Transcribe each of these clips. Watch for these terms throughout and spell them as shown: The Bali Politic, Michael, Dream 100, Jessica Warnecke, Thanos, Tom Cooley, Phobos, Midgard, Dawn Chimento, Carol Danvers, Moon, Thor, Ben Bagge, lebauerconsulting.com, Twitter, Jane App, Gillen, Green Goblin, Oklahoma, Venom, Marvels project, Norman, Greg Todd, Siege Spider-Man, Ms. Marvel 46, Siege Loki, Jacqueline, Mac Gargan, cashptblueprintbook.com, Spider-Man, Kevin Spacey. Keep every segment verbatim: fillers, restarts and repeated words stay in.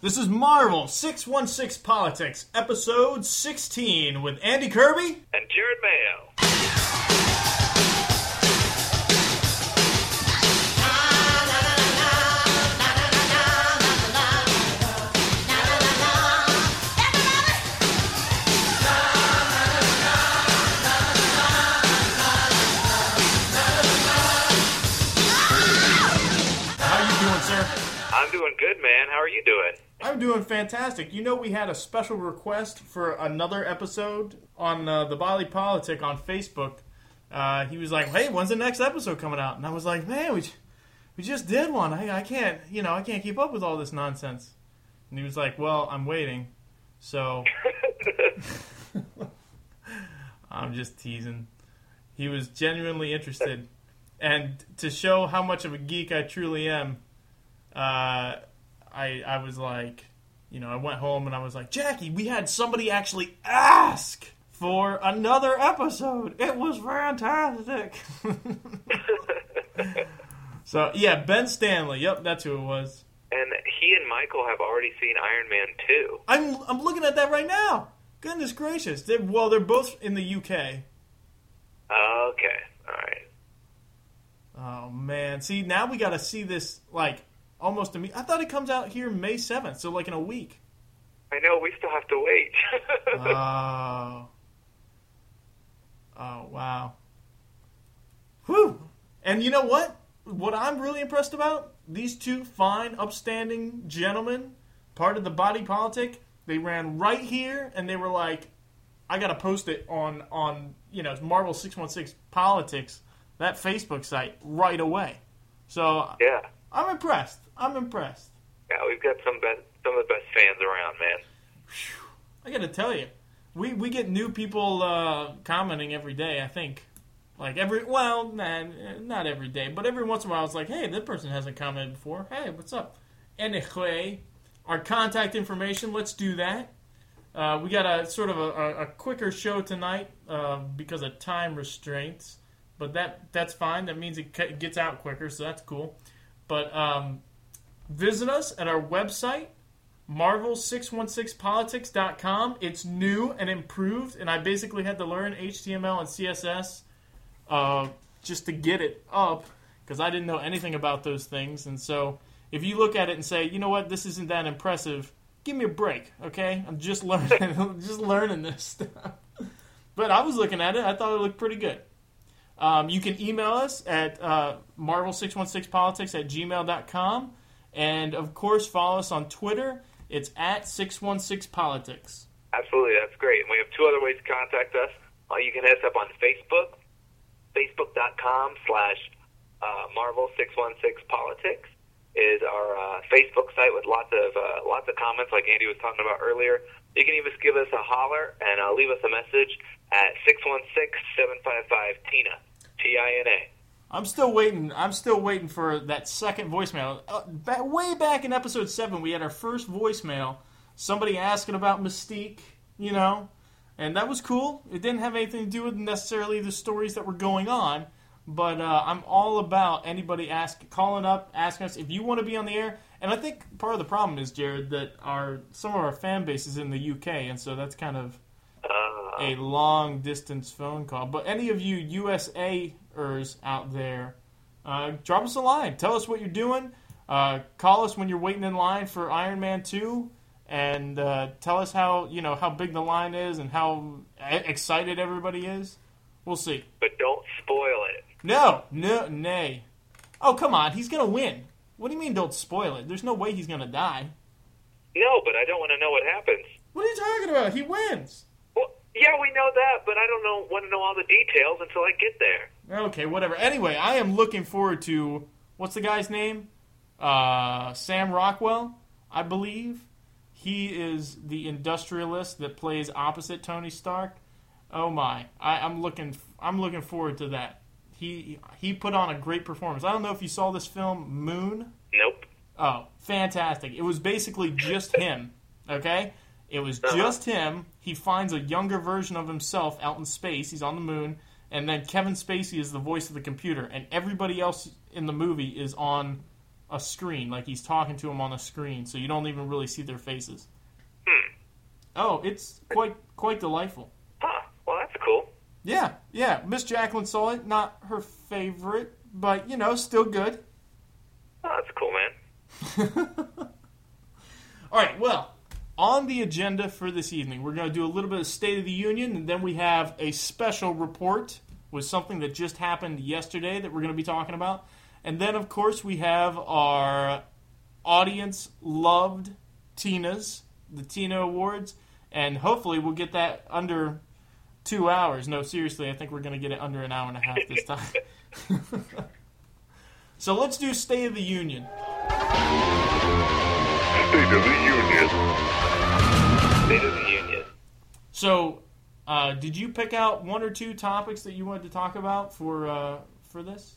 This is Marvel six one six Politics, episode sixteen, with Andy Kirby and Jared Mayo. How you doing, sir? I'm doing good, man. How are you doing? I'm doing fantastic. You know, we had a special request for another episode on uh, the Bali Politic on Facebook. Uh, he was like, "Hey, when's the next episode coming out?" And I was like, "Man, we we just did one. I, I can't, you know, I can't keep up with all this nonsense." And he was like, "Well, I'm waiting." So I'm just teasing. He was genuinely interested, and to show how much of a geek I truly am, uh. I, I was like, you know, I went home and I was like, Jackie, we had somebody actually ask for another episode. It was fantastic. So, yeah, Ben Stanley. Yep, that's who it was. And he and Michael have already seen Iron Man two. I'm I'm looking at that right now. Goodness gracious. They're, well, they're both in the U K. Okay. All right. Oh, man. See, now we got to see this, like, almost immediately. I thought it comes out here May seventh, so like in a week. I know, we still have to wait. Oh. Oh, wow. Whew. And you know what? What I'm really impressed about, these two fine, upstanding gentlemen, part of the Body Politic, they ran right here and they were like, I got to post it on, on, you know, Marvel six one six Politics, that Facebook site, right away. So, yeah. I'm impressed. I'm impressed. Yeah, we've got some best, some of the best fans around, man. I got to tell you, we, we get new people uh, commenting every day, I think. Like every, well, nah, not every day, but every once in a while it's like, hey, that person hasn't commented before. Hey, what's up? Anyway, our contact information, let's do that. Uh, we got a sort of a, a quicker show tonight uh, because of time restraints, but that that's fine. That means it gets out quicker, so that's cool. But um, visit us at our website, marvel six one six politics dot com. It's new and improved, and I basically had to learn H T M L and C S S uh, just to get it up because I didn't know anything about those things. And so if you look at it and say, you know what, this isn't that impressive, give me a break, okay? I'm just learning, I'm just learning this stuff. But I was looking at it. I thought it looked pretty good. Um, you can email us at uh, marvel six one six politics at gmail dot com. And, of course, follow us on Twitter. It's at six one six politics. Absolutely. That's great. And we have two other ways to contact us. Uh, you can hit us up on Facebook, facebook dot com slash marvel six one six politics is our uh, Facebook site with lots of uh, lots of comments like Andy was talking about earlier. You can even give us a holler and uh, leave us a message at six one six seven five five T I N A, T I N A. I'm still waiting. I'm still waiting for that second voicemail. Uh, back, way back in episode seven, we had our first voicemail. Somebody asking about Mystique, you know, and that was cool. It didn't have anything to do with necessarily the stories that were going on, but uh, I'm all about anybody ask, calling up, asking us if you want to be on the air. And I think part of the problem is, Jared, that our some of our fan base is in the U K, and so that's kind of a long-distance phone call. But any of you U S A-ers out there, uh, drop us a line. Tell us what you're doing. Uh, call us when you're waiting in line for Iron Man two, and uh, tell us how, you know, how big the line is and how excited everybody is. We'll see. But don't spoil it. No, no, nay. Oh, come on. He's going to win. What do you mean don't spoil it? There's no way he's going to die. No, but I don't want to know what happens. What are you talking about? He wins. Yeah, we know that, but I don't know want to know all the details until I get there. Okay, whatever. Anyway, I am looking forward to, what's the guy's name? Uh, Sam Rockwell, I believe. He is the industrialist that plays opposite Tony Stark. Oh my, I, I'm looking. I'm looking forward to that. He he put on a great performance. I don't know if you saw this film, Moon. Nope. Oh, fantastic! It was basically just him. Okay. It was just him. He finds a younger version of himself out in space. He's on the moon. And then Kevin Spacey is the voice of the computer. And everybody else in the movie is on a screen, like he's talking to them on a screen, so you don't even really see their faces. Hmm. Oh, it's quite quite delightful. Huh. Well, that's cool. Yeah, yeah. Miss Jacqueline saw it. Not her favorite, but, you know, still good. Oh, that's cool, man. All right, well, on the agenda for this evening, we're going to do a little bit of State of the Union, and then we have a special report with something that just happened yesterday that we're going to be talking about. And then, of course, we have our audience-loved Tina's, the Tina Awards, and hopefully we'll get that under two hours. No, seriously, I think we're going to get it under an hour and a half this time. So let's do State of the Union. State of the Union. State of the Union. So, uh, did you pick out one or two topics that you wanted to talk about for uh, for this?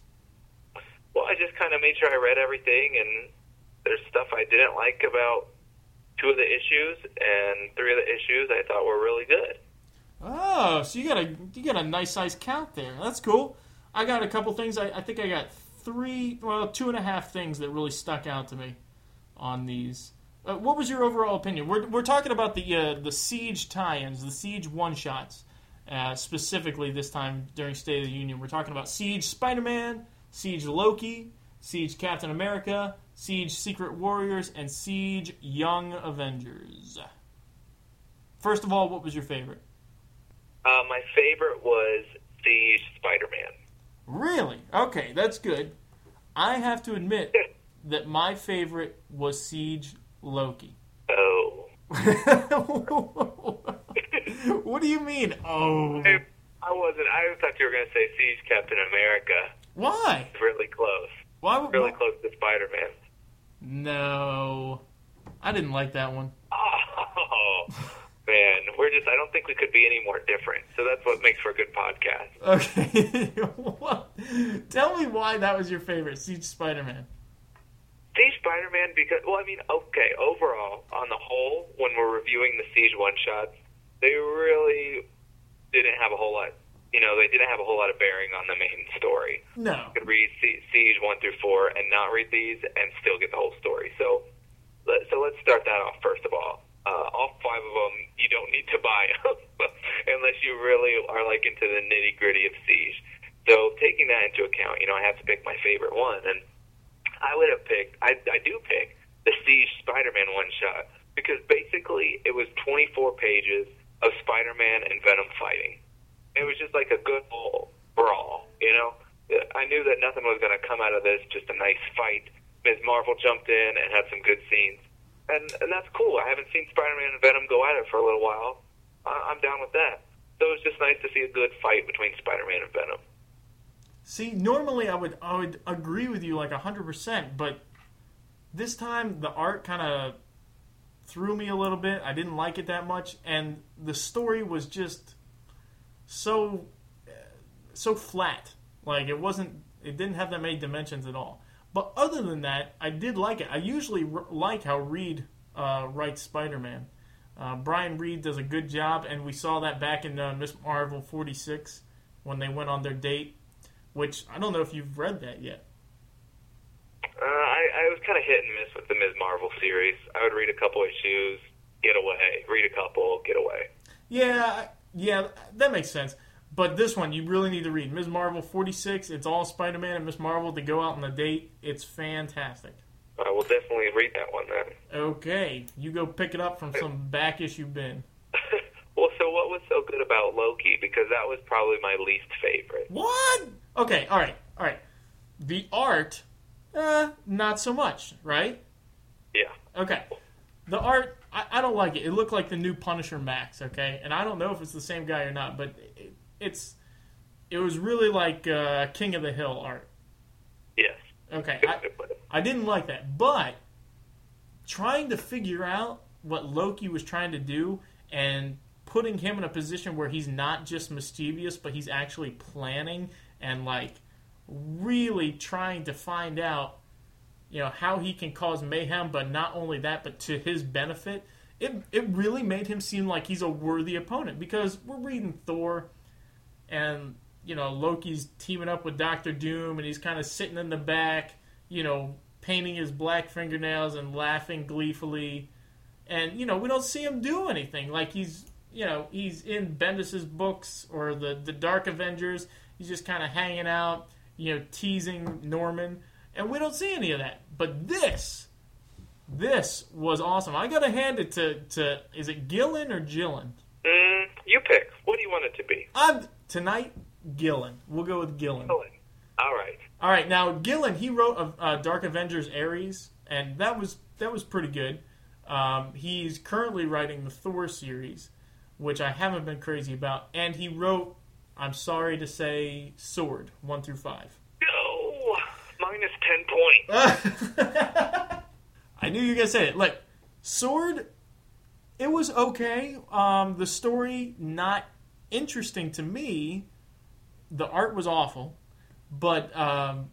Well, I just kind of made sure I read everything, and there's stuff I didn't like about two of the issues, and three of the issues I thought were really good. Oh, so you got a you got a nice size count there. That's cool. I got a couple things. I, I think I got three, well, two and a half things that really stuck out to me on these. Uh, what was your overall opinion? We're we're talking about the uh, the Siege tie-ins, the Siege one-shots, uh, specifically this time during State of the Union. We're talking about Siege Spider-Man, Siege Loki, Siege Captain America, Siege Secret Warriors, and Siege Young Avengers. First of all, what was your favorite? Uh, my favorite was Siege Spider-Man. Really? Okay, that's good. I have to admit that my favorite was Siege Loki. Oh. What do you mean, oh? I, I wasn't. I thought you were going to say Siege Captain America. Why? Really close. Why? Really why? Close to Spider-Man. No. I didn't like that one. Oh, man. We're just, I don't think we could be any more different. So that's what makes for a good podcast. Okay. Tell me why that was your favorite, Siege Spider-Man. Siege Spider-Man, because, well, I mean, okay, overall, on the whole, when we're reviewing the Siege one-shots, they really didn't have a whole lot. You know, they didn't have a whole lot of bearing on the main story. No. You could read Siege one through four and not read these and still get the whole story. So, so let's start that off first of all. Uh, all five of them, you don't need to buy them unless you really are, like, into the nitty-gritty of Siege. So taking that into account, you know, I have to pick my favorite one. And I would have picked, I, I do pick the Siege Spider-Man one-shot because basically it was twenty-four pages of Spider-Man and Venom fighting. It was just like a good old brawl, you know? I knew that nothing was going to come out of this, just a nice fight. Miz Marvel jumped in and had some good scenes. And and that's cool. I haven't seen Spider-Man and Venom go at it for a little while. I'm down with that. So it was just nice to see a good fight between Spider-Man and Venom. See, normally I would I would agree with you like one hundred percent, but this time the art kind of threw me a little bit. I didn't like it that much, and the story was just so so flat. Like, it wasn't, it didn't have that many dimensions at all. But other than that, I did like it. I usually r- like how Reed uh, writes Spider-Man. Uh, Brian Reed does a good job, and we saw that back in uh, Miz Marvel forty-six when they went on their date, which I don't know if you've read that yet. Uh, I, I was kind of hit and miss with the Miz Marvel series. I would read a couple issues, get away, read a couple, get away. Yeah, I, Yeah, that makes sense. But this one, you really need to read. Miz Marvel forty-six, it's all Spider-Man and Miz Marvel. They go out on a date. It's fantastic. I will definitely read that one then. Okay. You go pick it up from some back issue bin. Well, so what was so good about Loki? Because that was probably my least favorite. What? Okay, all right, all right. The art, uh, not so much, right? Yeah. Okay. The art, I, I don't like it. It looked like the new Punisher Max, okay? And I don't know if it's the same guy or not, but it, it's it was really like uh, King of the Hill art. Yes. Okay, I, I didn't like that. But trying to figure out what Loki was trying to do and putting him in a position where he's not just mischievous, but he's actually planning and, like, really trying to find out, you know, how he can cause mayhem, but not only that, but to his benefit. It it really made him seem like he's a worthy opponent, because we're reading Thor and, you know, Loki's teaming up with Doctor Doom, and he's kind of sitting in the back, you know, painting his black fingernails and laughing gleefully. And, you know, we don't see him do anything. Like, he's, you know, he's in Bendis' books or the, the Dark Avengers. He's just kind of hanging out, you know, teasing Norman. And we don't see any of that. But this, this was awesome. I got to hand it to, to, is it Gillen or Gillen? Mm, you pick. What do you want it to be? I'm, tonight, Gillen. We'll go with Gillen. Gillen. All right. All right. Now, Gillen, he wrote a, uh, Dark Avengers Ares, and that was that was pretty good. Um, he's currently writing the Thor series, which I haven't been crazy about, and he wrote, I'm sorry to say, Sword, one through five. No! Minus ten points. I knew you were going to say it. Look, Sword, it was okay. Um, the story, not interesting to me. The art was awful. But, um,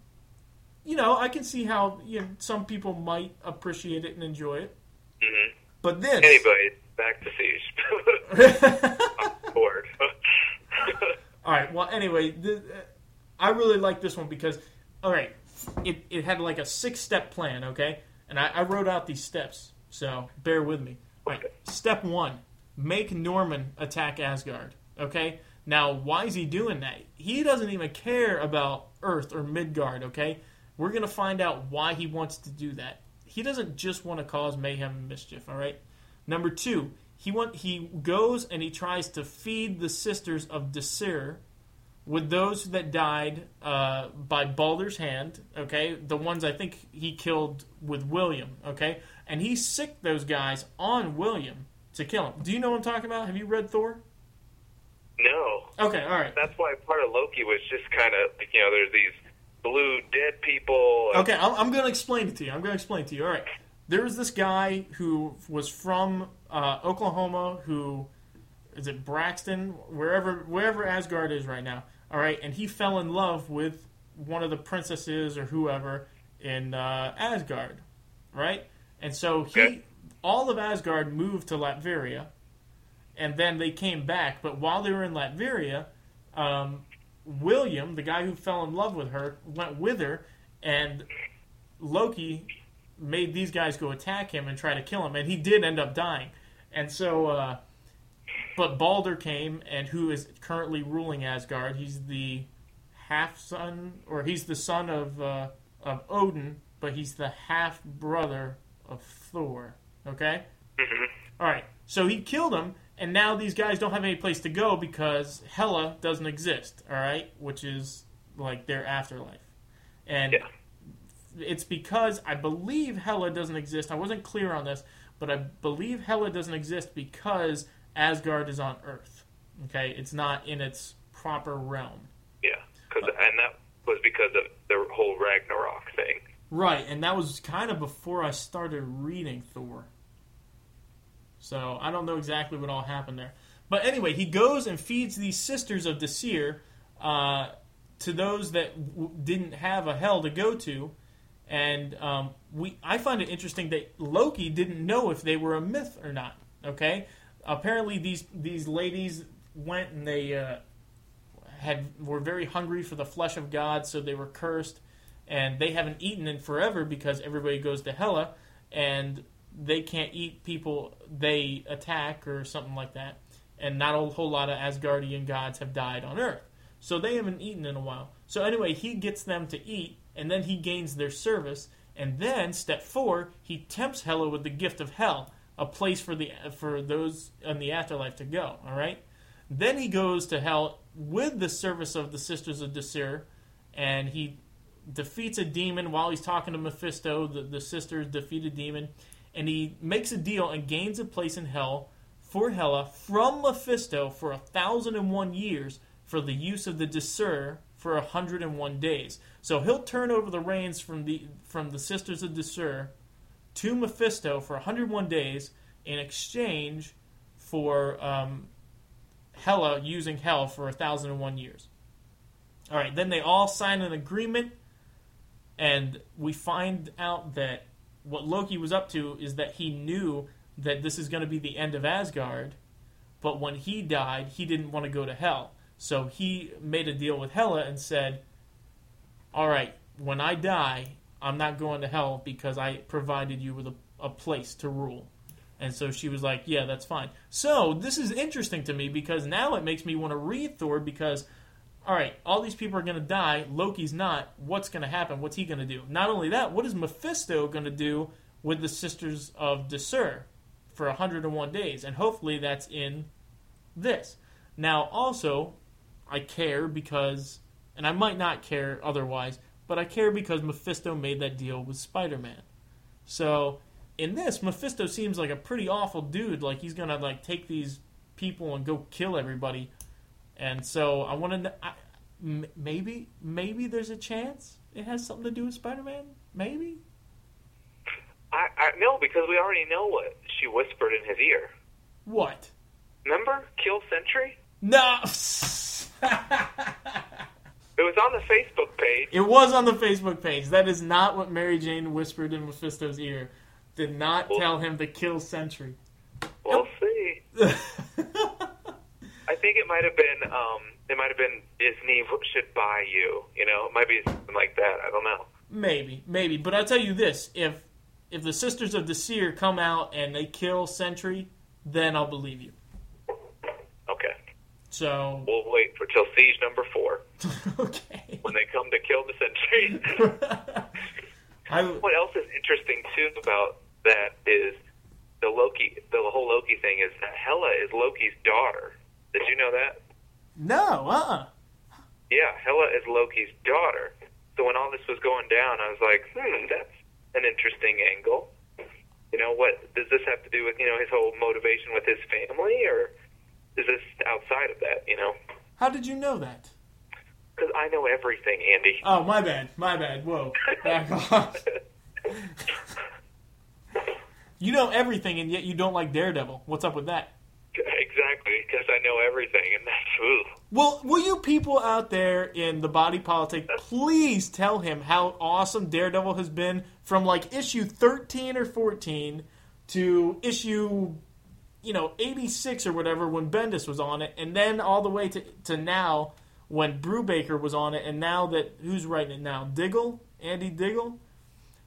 you know, I can see how you know, some people might appreciate it and enjoy it. Mm-hmm. But this... Anyway, back to Siege. I'm bored. All right, well, anyway, th- I really like this one because, all right, it, it had like a six-step plan, okay? And I, I wrote out these steps, so bear with me. All right, step one, make Norman attack Asgard, okay? Now, why is he doing that? He doesn't even care about Earth or Midgard, okay? We're going to find out why he wants to do that. He doesn't just want to cause mayhem and mischief, all right? Number two, he want, he goes and he tries to feed the Sisters of Dísir with those that died uh, by Balder's hand, okay? The ones I think he killed with William, okay? And he sicked those guys on William to kill him. Do you know what I'm talking about? Have you read Thor? No. Okay, all right. That's why part of Loki was just kind of, you know, there's these... blue dead people. Okay, I'm, I'm going to explain it to you. I'm going to explain it to you. All right. There was this guy who was from uh, Oklahoma who, is it Braxton? Wherever wherever Asgard is right now. All right, and he fell in love with one of the princesses or whoever in uh, Asgard, right? And so he, okay. all of Asgard moved to Latveria, and then they came back. But while they were in Latveria... Um, William, the guy who fell in love with her, went with her, and Loki made these guys go attack him and try to kill him, and he did end up dying. And so, uh, but Balder came, and who is currently ruling Asgard. He's the half-son, or he's the son of uh, of Odin, but he's the half-brother of Thor, okay? Mm-hmm. All right, so he killed him. And now these guys don't have any place to go because Hela doesn't exist, all right? Which is, like, their afterlife. And yeah. It's because I believe Hela doesn't exist. I wasn't clear on this, but I believe Hela doesn't exist because Asgard is on Earth, okay? It's not in its proper realm. Yeah, cause, uh, and that was because of the whole Ragnarok thing. Right, and that was kind of before I started reading Thor. So I don't know exactly what all happened there. But anyway, he goes and feeds these Sisters of Dísir uh, to those that w- didn't have a hell to go to. And um, we, I find it interesting that Loki didn't know if they were a myth or not. Okay? Apparently these these ladies went and they uh, had were very hungry for the flesh of God, so they were cursed. And they haven't eaten in forever because everybody goes to Hela. And... they can't eat people they attack or something like that. And not a whole lot of Asgardian gods have died on Earth. So they haven't eaten in a while. So anyway, he gets them to eat, and then he gains their service. And then, step four, he tempts Hela with the gift of hell, a place for the for those in the afterlife to go, all right? Then he goes to hell with the service of the Sisters of Dísir, and he defeats a demon while he's talking to Mephisto. The, the sisters defeat a demon. And he makes a deal and gains a place in hell for Hela from Mephisto for one thousand one years for the use of the Dísir for one hundred one days. So he'll turn over the reins from the from the Sisters of Dísir to Mephisto for one hundred one days in exchange for um, Hela using hell for one thousand one years. All right, then they all sign an agreement, and we find out that what Loki was up to is that he knew that this is going to be the end of Asgard, but when he died, he didn't want to go to hell. So he made a deal with Hela and said, all right, when I die, I'm not going to hell because I provided you with a, a place to rule. And so she was like, yeah, that's fine. So this is interesting to me because now it makes me want to read Thor because, all right, all these people are going to die. Loki's not. What's going to happen? What's he going to do? Not only that, what is Mephisto going to do with the Sisters of Dísir for one hundred one days? And hopefully that's in this. Now, also, I care because, and I might not care otherwise, but I care because Mephisto made that deal with Spider-Man. So in this, Mephisto seems like a pretty awful dude. Like, he's going to, like, take these people and go kill everybody. And so, I want to... I, m- maybe, maybe there's a chance it has something to do with Spider-Man? Maybe? I, I no, because we already know what she whispered in his ear. What? Remember? Kill Sentry? No! It was on the Facebook page. It was on the Facebook page. That is not what Mary Jane whispered in Mephisto's ear. Did not we'll, tell him to kill Sentry. We'll nope. see. I think it might have been, um, it might have been Disney should buy you. You know, it might be something like that. I don't know. Maybe, maybe. But I'll tell you this: if if the Sisters of Dísir come out and they kill Sentry, then I'll believe you. Okay. So we'll wait for till Siege number four. Okay. When they come to kill the Sentry. I, what else is interesting too about that is the Loki, the whole Loki thing is that Hela is Loki's daughter. Did you know that? No, uh-uh. Yeah, Hela is Loki's daughter. So when all this was going down, I was like, hmm, that's an interesting angle. You know, what does this have to do with, you know, his whole motivation with his family, or is this outside of that, you know? How did you know that? Because I know everything, Andy. Oh, my bad. My bad. Whoa. Back off. You know everything, and yet you don't like Daredevil. What's up with that? Exactly, because I know everything, and that's ooh. Well, will you people out there in the body politic please tell him how awesome Daredevil has been from, like, issue thirteen or fourteen to issue, you know, eighty-six or whatever when Bendis was on it, and then all the way to, to now when Brubaker was on it, and now that, who's writing it now? Diggle? Andy Diggle?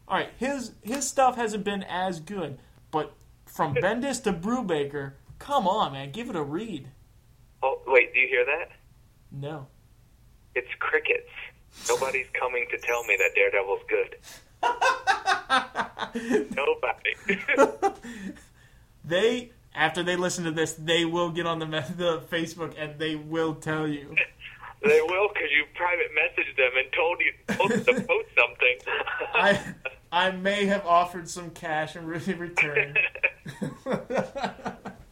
All right, his his stuff hasn't been as good, but from Bendis to Brubaker, come on, man, give it a read. Oh, wait, do you hear that? No. It's crickets. Nobody's coming to tell me that Daredevil's good. Nobody. They, after they listen to this, they will get on the, the Facebook and they will tell you. They will, because you private messaged them and told you to post something. I I may have offered some cash in return.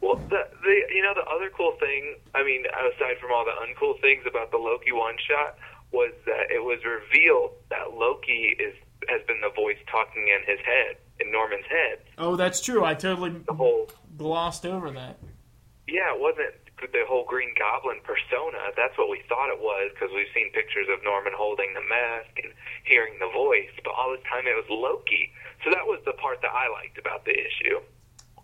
Well, the, the you know, the other cool thing, I mean, aside from all the uncool things about the Loki one-shot, was that it was revealed that Loki is has been the voice talking in his head, in Norman's head. Oh, that's true. I totally the whole, glossed over that. Yeah, it wasn't the whole Green Goblin persona. That's what we thought it was, because we've seen pictures of Norman holding the mask and hearing the voice, but all this time it was Loki. So that was the part that I liked about the issue.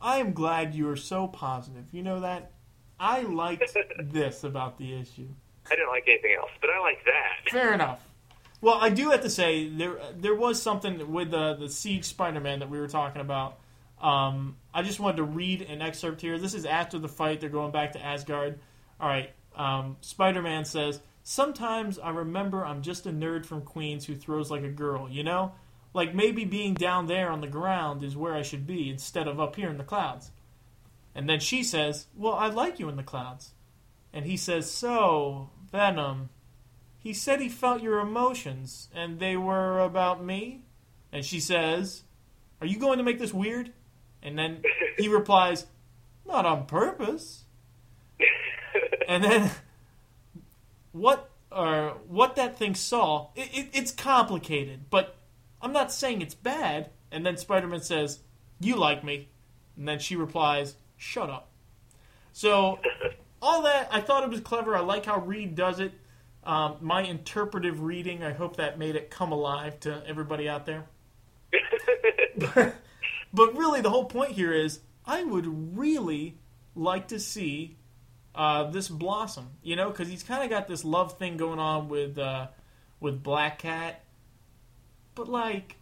I am glad you are so positive. You know that? I liked this about the issue. I didn't like anything else, but I liked that. Fair enough. Well, I do have to say, there there was something with the, the Siege Spider-Man that we were talking about. Um, I just wanted to read an excerpt here. This is after the fight. They're going back to Asgard. All right. Um, Spider-Man says, "Sometimes I remember I'm just a nerd from Queens who throws like a girl, you know? Like maybe being down there on the ground is where I should be instead of up here in the clouds." And then she says, "Well, I like you in the clouds." And he says, "So, Venom, he said he felt your emotions, and they were about me?" And she says, "Are you going to make this weird?" And then he replies, "Not on purpose." And then what or uh, what that thing saw, it, it, it's complicated, but I'm not saying it's bad. And then Spider-Man says, "You like me." And then she replies, "Shut up." So all that, I thought it was clever. I like how Reed does it. Um, my interpretive reading, I hope that made it come alive to everybody out there. But, but really the whole point here is I would really like to see uh, this blossom, you know, because he's kind of got this love thing going on with uh, with Black Cat, but like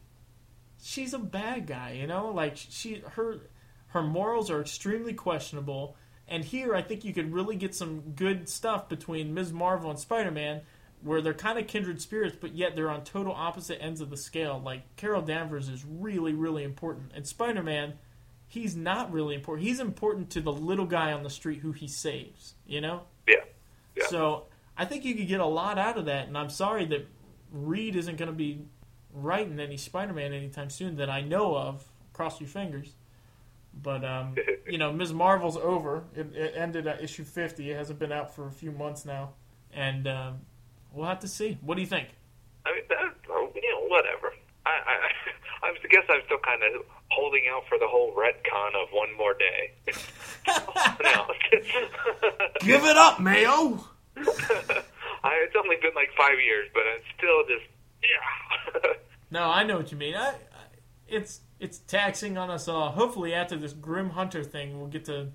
she's a bad guy, you know? Like, she her her morals are extremely questionable. And here, I think you could really get some good stuff between Miz Marvel and Spider-Man, where they're kind of kindred spirits, but yet they're on total opposite ends of the scale. Like, Carol Danvers is really, really important. And Spider-Man, he's not really important. He's important to the little guy on the street who he saves, you know? Yeah. yeah. So I think you could get a lot out of that, and I'm sorry that Reed isn't going to be writing any Spider-Man anytime soon that I know of. Cross your fingers. But, um, you know, Miz Marvel's over. It, it ended at issue fifty. It hasn't been out for a few months now. And um, we'll have to see. What do you think? I mean, that, you know, whatever. I, I, I guess I'm still kind of holding out for the whole retcon of one more day. Give it up, Mayo! I, it's only been like five years, but I'm still just, yeah. No, I know what you mean. I, I, it's... It's taxing on us all. Hopefully after this Grim Hunter thing, we'll get to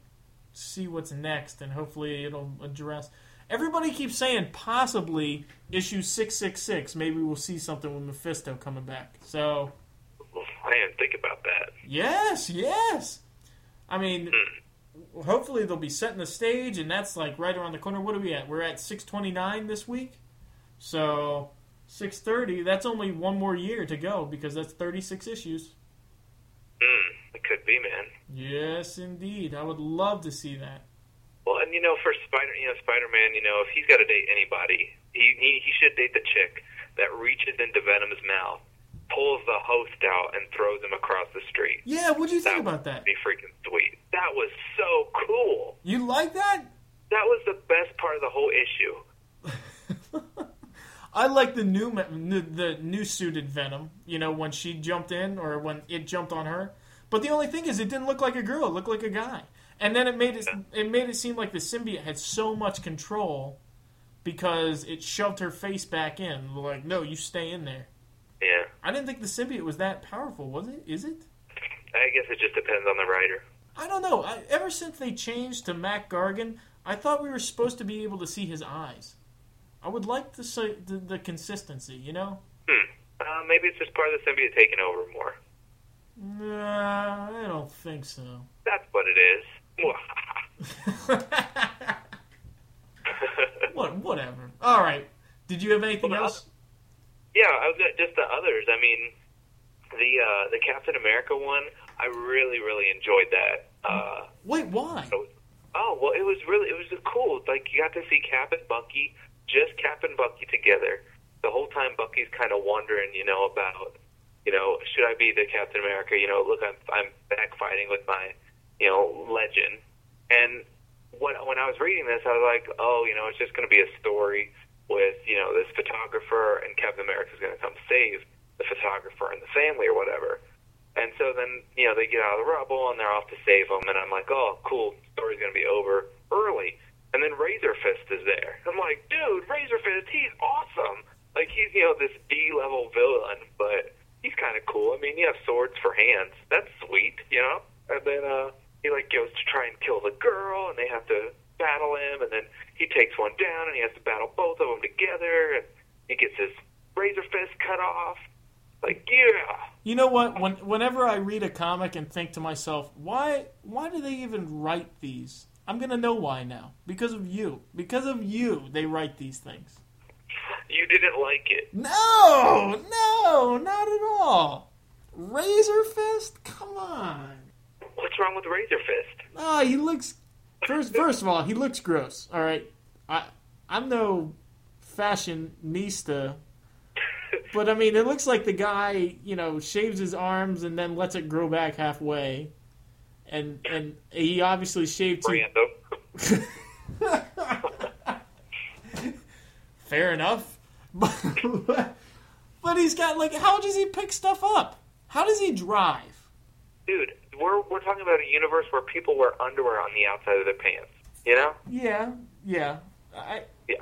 see what's next, and hopefully it'll address... Everybody keeps saying possibly issue six six six. Maybe we'll see something with Mephisto coming back. So, I didn't think about that. Yes, yes. I mean, mm. hopefully they'll be setting the stage, and that's like right around the corner. What are we at? We're at six twenty-nine this week. So, six thirty, that's only one more year to go, because that's thirty-six issues. Mm, it could be, man. Yes, indeed. I would love to see that. Well, and you know, for Spider, you know, Spider-Man, you know, if he's got to date anybody, he, he he should date the chick that reaches into Venom's mouth, pulls the host out, and throws him across the street. Yeah, what do you think about that? That would be freaking sweet. That was so cool. You like that? That was the best part of the whole issue. I like the new the new suited Venom, you know, when she jumped in or when it jumped on her. But the only thing is, it didn't look like a girl; it looked like a guy. And then it made it it made it seem like the symbiote had so much control because it shoved her face back in. Like, no, you stay in there. Yeah. I didn't think the symbiote was that powerful, was it? Is it? I guess it just depends on the writer. I don't know. I, ever since they changed to Mac Gargan, I thought we were supposed to be able to see his eyes. I would like to say the, the consistency, you know? Hmm. Uh, maybe it's just part of the symbiote taking over more. Nah, I don't think so. That's what it is. What? Whatever. All right. Did you have anything well, else? Yeah, I was just the others. I mean, the uh, the Captain America one, I really, really enjoyed that. Uh, Wait, why? Was, oh, well, it was really it was cool. Like, you got to see Cap and Bucky. Just Cap and Bucky together. The whole time Bucky's kind of wondering, you know, about, you know, should I be the Captain America? You know, look, I'm I'm back fighting with my, you know, legend. And when, when I was reading this, I was like, oh, you know, it's just going to be a story with, you know, this photographer and Captain America's going to come save the photographer and the family or whatever. And so then, you know, they get out of the rubble and they're off to save them. And I'm like, oh, cool, story's going to be over early. And then Razor Fist is there. I'm like, dude, Razor Fist, he's awesome. Like, he's, you know, this D-level villain, but he's kind of cool. I mean, you have swords for hands. That's sweet, you know? And then uh, he, like, goes to try and kill the girl, and they have to battle him, and then he takes one down, and he has to battle both of them together, and he gets his Razor Fist cut off. Like, yeah. You know what? When, whenever I read a comic and think to myself, why, why do they even write these? I'm going to know why now. Because of you. Because of you, they write these things. You didn't like it. No! No! Not at all! Razor Fist? Come on. What's wrong with Razor Fist? Oh, he looks... First first of all, he looks gross. All right? I, I'm no fashionista. But, I mean, it looks like the guy, you know, shaves his arms and then lets it grow back halfway. And and he obviously shaved too. Fair enough. But, but he's got, like, how does he pick stuff up? How does he drive? Dude, we're we're talking about a universe where people wear underwear on the outside of their pants, you know? Yeah, yeah. I Yeah.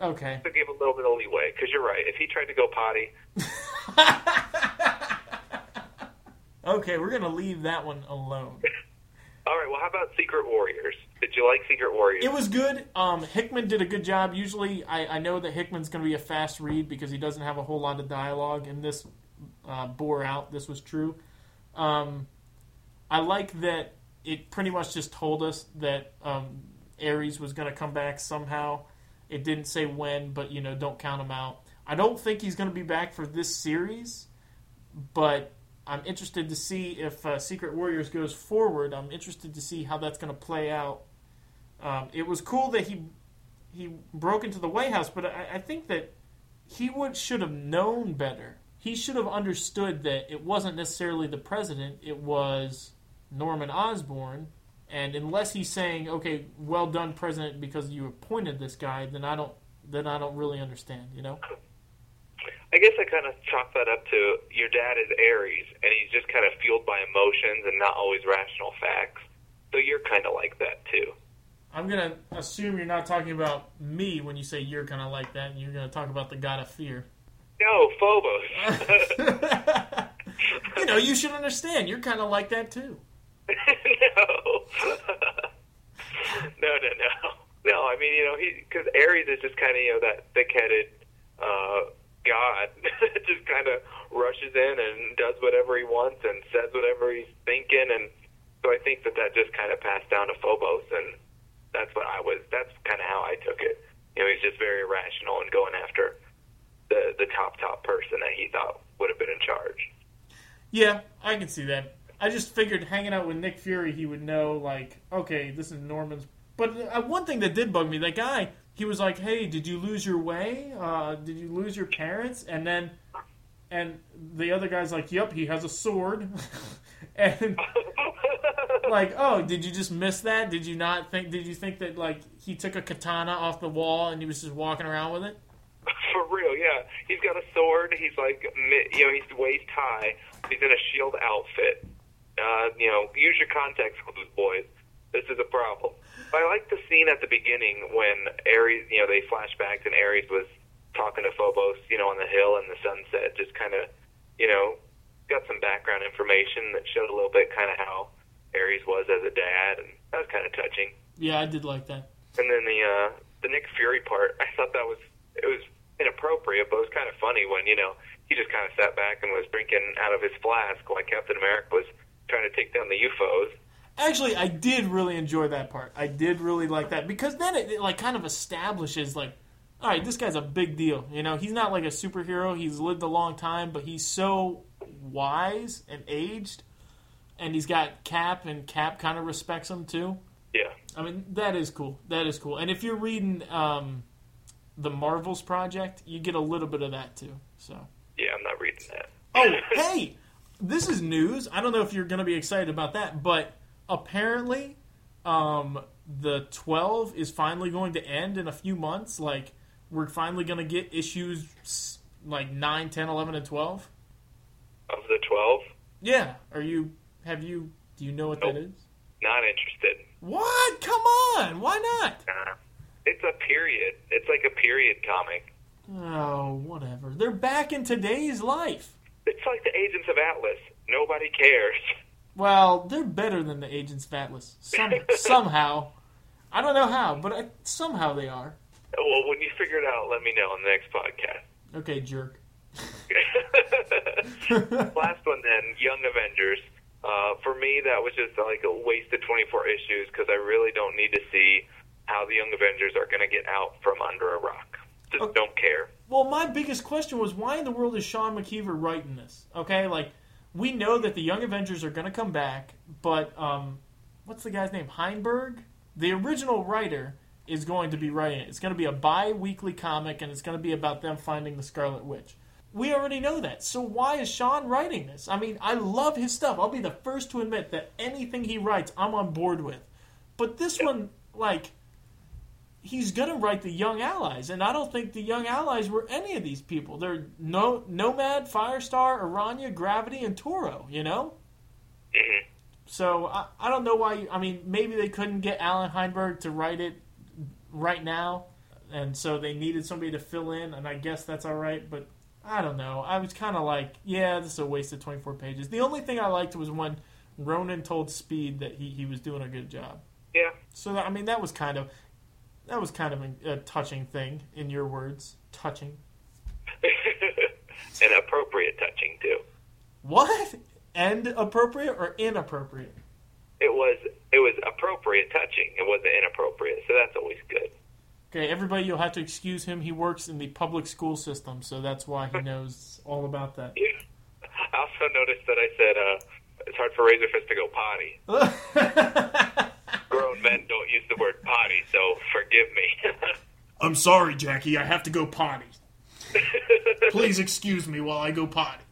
Okay. I gave a little bit of leeway, because you're right. If he tried to go potty... Okay, we're going to leave that one alone. All right, well, how about Secret Warriors? Did you like Secret Warriors? It was good. Um, Hickman did a good job. Usually I, I know that Hickman's going to be a fast read because he doesn't have a whole lot of dialogue in this uh, bore out this was true. Um, I like that it pretty much just told us that um, Ares was going to come back somehow. It didn't say when, but, you know, don't count him out. I don't think he's going to be back for this series, but I'm interested to see if uh, Secret Warriors goes forward. I'm interested to see how that's going to play out. Um, it was cool that he he broke into the White House, but I, I think that he would should have known better. He should have understood that it wasn't necessarily the president. It was Norman Osborn. And unless he's saying, okay, well done, President, because you appointed this guy, then I don't then I don't really understand, you know? I guess I kind of chalk that up to your dad is Ares, and he's just kind of fueled by emotions and not always rational facts. So you're kind of like that, too. I'm going to assume you're not talking about me when you say you're kind of like that, and you're going to talk about the god of fear. No, Phobos. You know, you should understand. You're kind of like that, too. No. no, no, no. No, I mean, you know, because Ares is just kind of, you know, that thick-headed uh, god that just kind of rushes in and does whatever he wants and says whatever he's thinking. And so I think that that just kind of passed down to Phobos, and that's what I was, that's kind of how I took it. You know, he's just very irrational and going after the, the top, top person that he thought would have been in charge. Yeah, I can see that. I just figured hanging out with Nick Fury, he would know, like, okay, this is Norman's. But one thing that did bug me, that guy, he was like, hey, did you lose your way? Uh, did you lose your parents? And then, and the other guy's like, yep, he has a sword. And, like, oh, did you just miss that? Did you not think, did you think that, like, he took a katana off the wall and he was just walking around with it? For real, yeah. He's got a sword. He's, like, you know, he's waist high. He's in a shield outfit. Uh, you know, use your context clues, boys. This is a problem. But I like the scene at the beginning when Ares, you know, they flashbacked and Ares was talking to Phobos, you know, on the hill in the sunset, just kind of, you know, got some background information that showed a little bit kind of how Ares was as a dad, and that was kind of touching. Yeah, I did like that. And then the uh, the Nick Fury part, I thought that was, it was inappropriate, but it was kind of funny when, you know, he just kind of sat back and was drinking out of his flask while Captain America was trying to take down the U F Os. Actually, I did really enjoy that part. I did really like that, because then it, it like kind of establishes, like, all right, this guy's a big deal. You know, he's not like a superhero. He's lived a long time, but he's so wise and aged, and he's got Cap, and Cap kind of respects him too. Yeah. I mean, that is cool. That is cool. And if you're reading um, the Marvels Project, you get a little bit of that too. So. Yeah, I'm not reading that. Oh, hey. This is news. I don't know if you're going to be excited about that, but apparently um, the twelve is finally going to end in a few months. Like, we're finally going to get issues like nine, ten, eleven, and twelve. Of the twelve? Yeah. Are you, have you, do you know what nope. that is? Not interested. What? Come on. Why not? Uh, it's a period. It's like a period comic. Oh, whatever. They're back in today's life. It's like the Agents of Atlas. Nobody cares. Well, they're better than the Agents of Atlas. Some, somehow. I don't know how, but I, somehow they are. Well, when you figure it out, let me know on the next podcast. Okay, jerk. Last one then, Young Avengers. Uh, for me, that was just like a waste of twenty-four issues because I really don't need to see how the Young Avengers are going to get out from under a rock. Just okay. Don't care. Well, my biggest question was, why in the world is Sean McKeever writing this? Okay, like, we know that the Young Avengers are going to come back, but um, what's the guy's name? Heinberg? The original writer is going to be writing it. It's going to be a bi-weekly comic, and it's going to be about them finding the Scarlet Witch. We already know that, so why is Sean writing this? I mean, I love his stuff. I'll be the first to admit that anything he writes, I'm on board with. But this one, like... he's going to write the Young Allies, and I don't think the Young Allies were any of these people. They're no Nomad, Firestar, Aranya, Gravity, and Toro, you know? Mm-hmm. So I, I don't know why. You, I mean, maybe they couldn't get Alan Heinberg to write it right now, and so they needed somebody to fill in, and I guess that's all right, but I don't know. I was kind of like, yeah, this is a waste of twenty-four pages. The only thing I liked was when Ronan told Speed that he, he was doing a good job. Yeah. So, that, I mean, that was kind of... That was kind of a touching thing, in your words. Touching. And appropriate touching, too. What? And appropriate or inappropriate? It was it was appropriate touching. It wasn't inappropriate, so that's always good. Okay, everybody, you'll have to excuse him. He works in the public school system, so that's why he knows all about that. Yeah. I also noticed that I said uh, it's hard for Razor Fist to go potty. Grown men don't use the word potty, so forgive me. I'm sorry, Jackie. I have to go potty. Please excuse me while I go potty.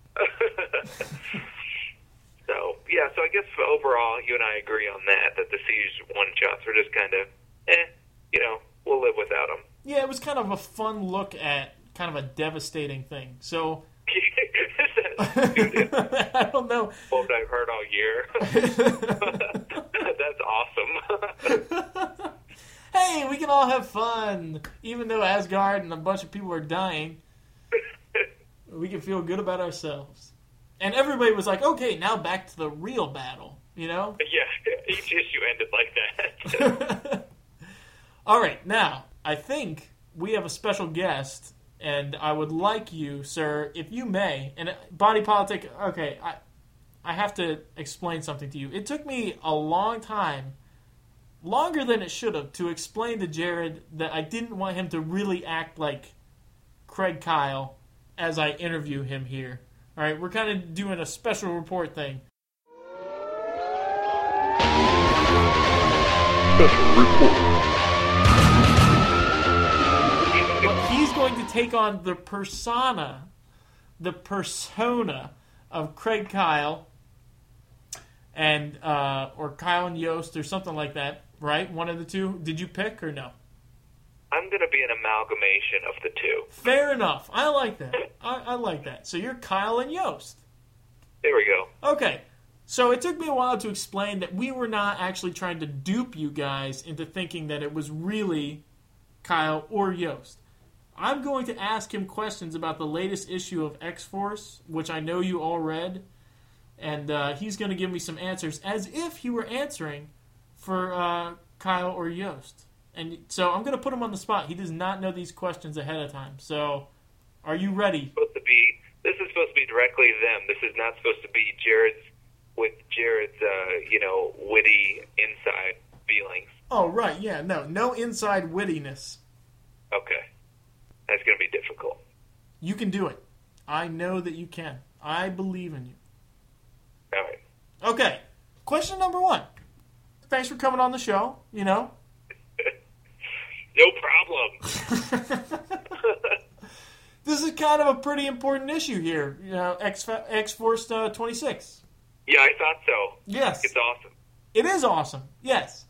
So, yeah, so I guess for overall, you and I agree on that, that the Siege one-shots were just kind of, eh, you know, we'll live without them. Yeah, it was kind of a fun look at kind of a devastating thing. So, I don't know. What I've heard all year. That's awesome. Hey, we can all have fun. Even though Asgard and a bunch of people are dying, we can feel good about ourselves. And everybody was like, okay, now back to the real battle, you know? Yeah, each issue ended like that. All right, now, I think we have a special guest, and I would like you, sir, if you may, and Body Politic, okay, I I have to explain something to you. It took me a long time, longer than it should have, to explain to Jared that I didn't want him to really act like Craig Kyle as I interview him here. All right, we're kind of doing a special report thing. Special report. But he's going to take on the persona, the persona of Craig Kyle, and uh, or Kyle and Yost or something like that, right? One of the two. Did you pick or no? I'm going to be an amalgamation of the two. Fair enough. I like that. I, I like that. So you're Kyle and Yost. There we go. Okay. So it took me a while to explain that we were not actually trying to dupe you guys into thinking that it was really Kyle or Yost. I'm going to ask him questions about the latest issue of X-Force, which I know you all read. And uh, he's going to give me some answers as if he were answering for uh, Kyle or Yost. And so I'm going to put him on the spot. He does not know these questions ahead of time. So, are you ready? Supposed to be, this is supposed to be directly them. This is not supposed to be Jared's with Jared's, uh, you know, witty inside feelings. Oh, right. Yeah. No, no inside wittiness. Okay. That's going to be difficult. You can do it. I know that you can. I believe in you. All right. Okay. Question number one. Thanks for coming on the show. You know. No problem. This is kind of a pretty important issue here. You know, X X-Force uh, twenty-six. Yeah, I thought so. Yes. It's awesome. It is awesome, yes.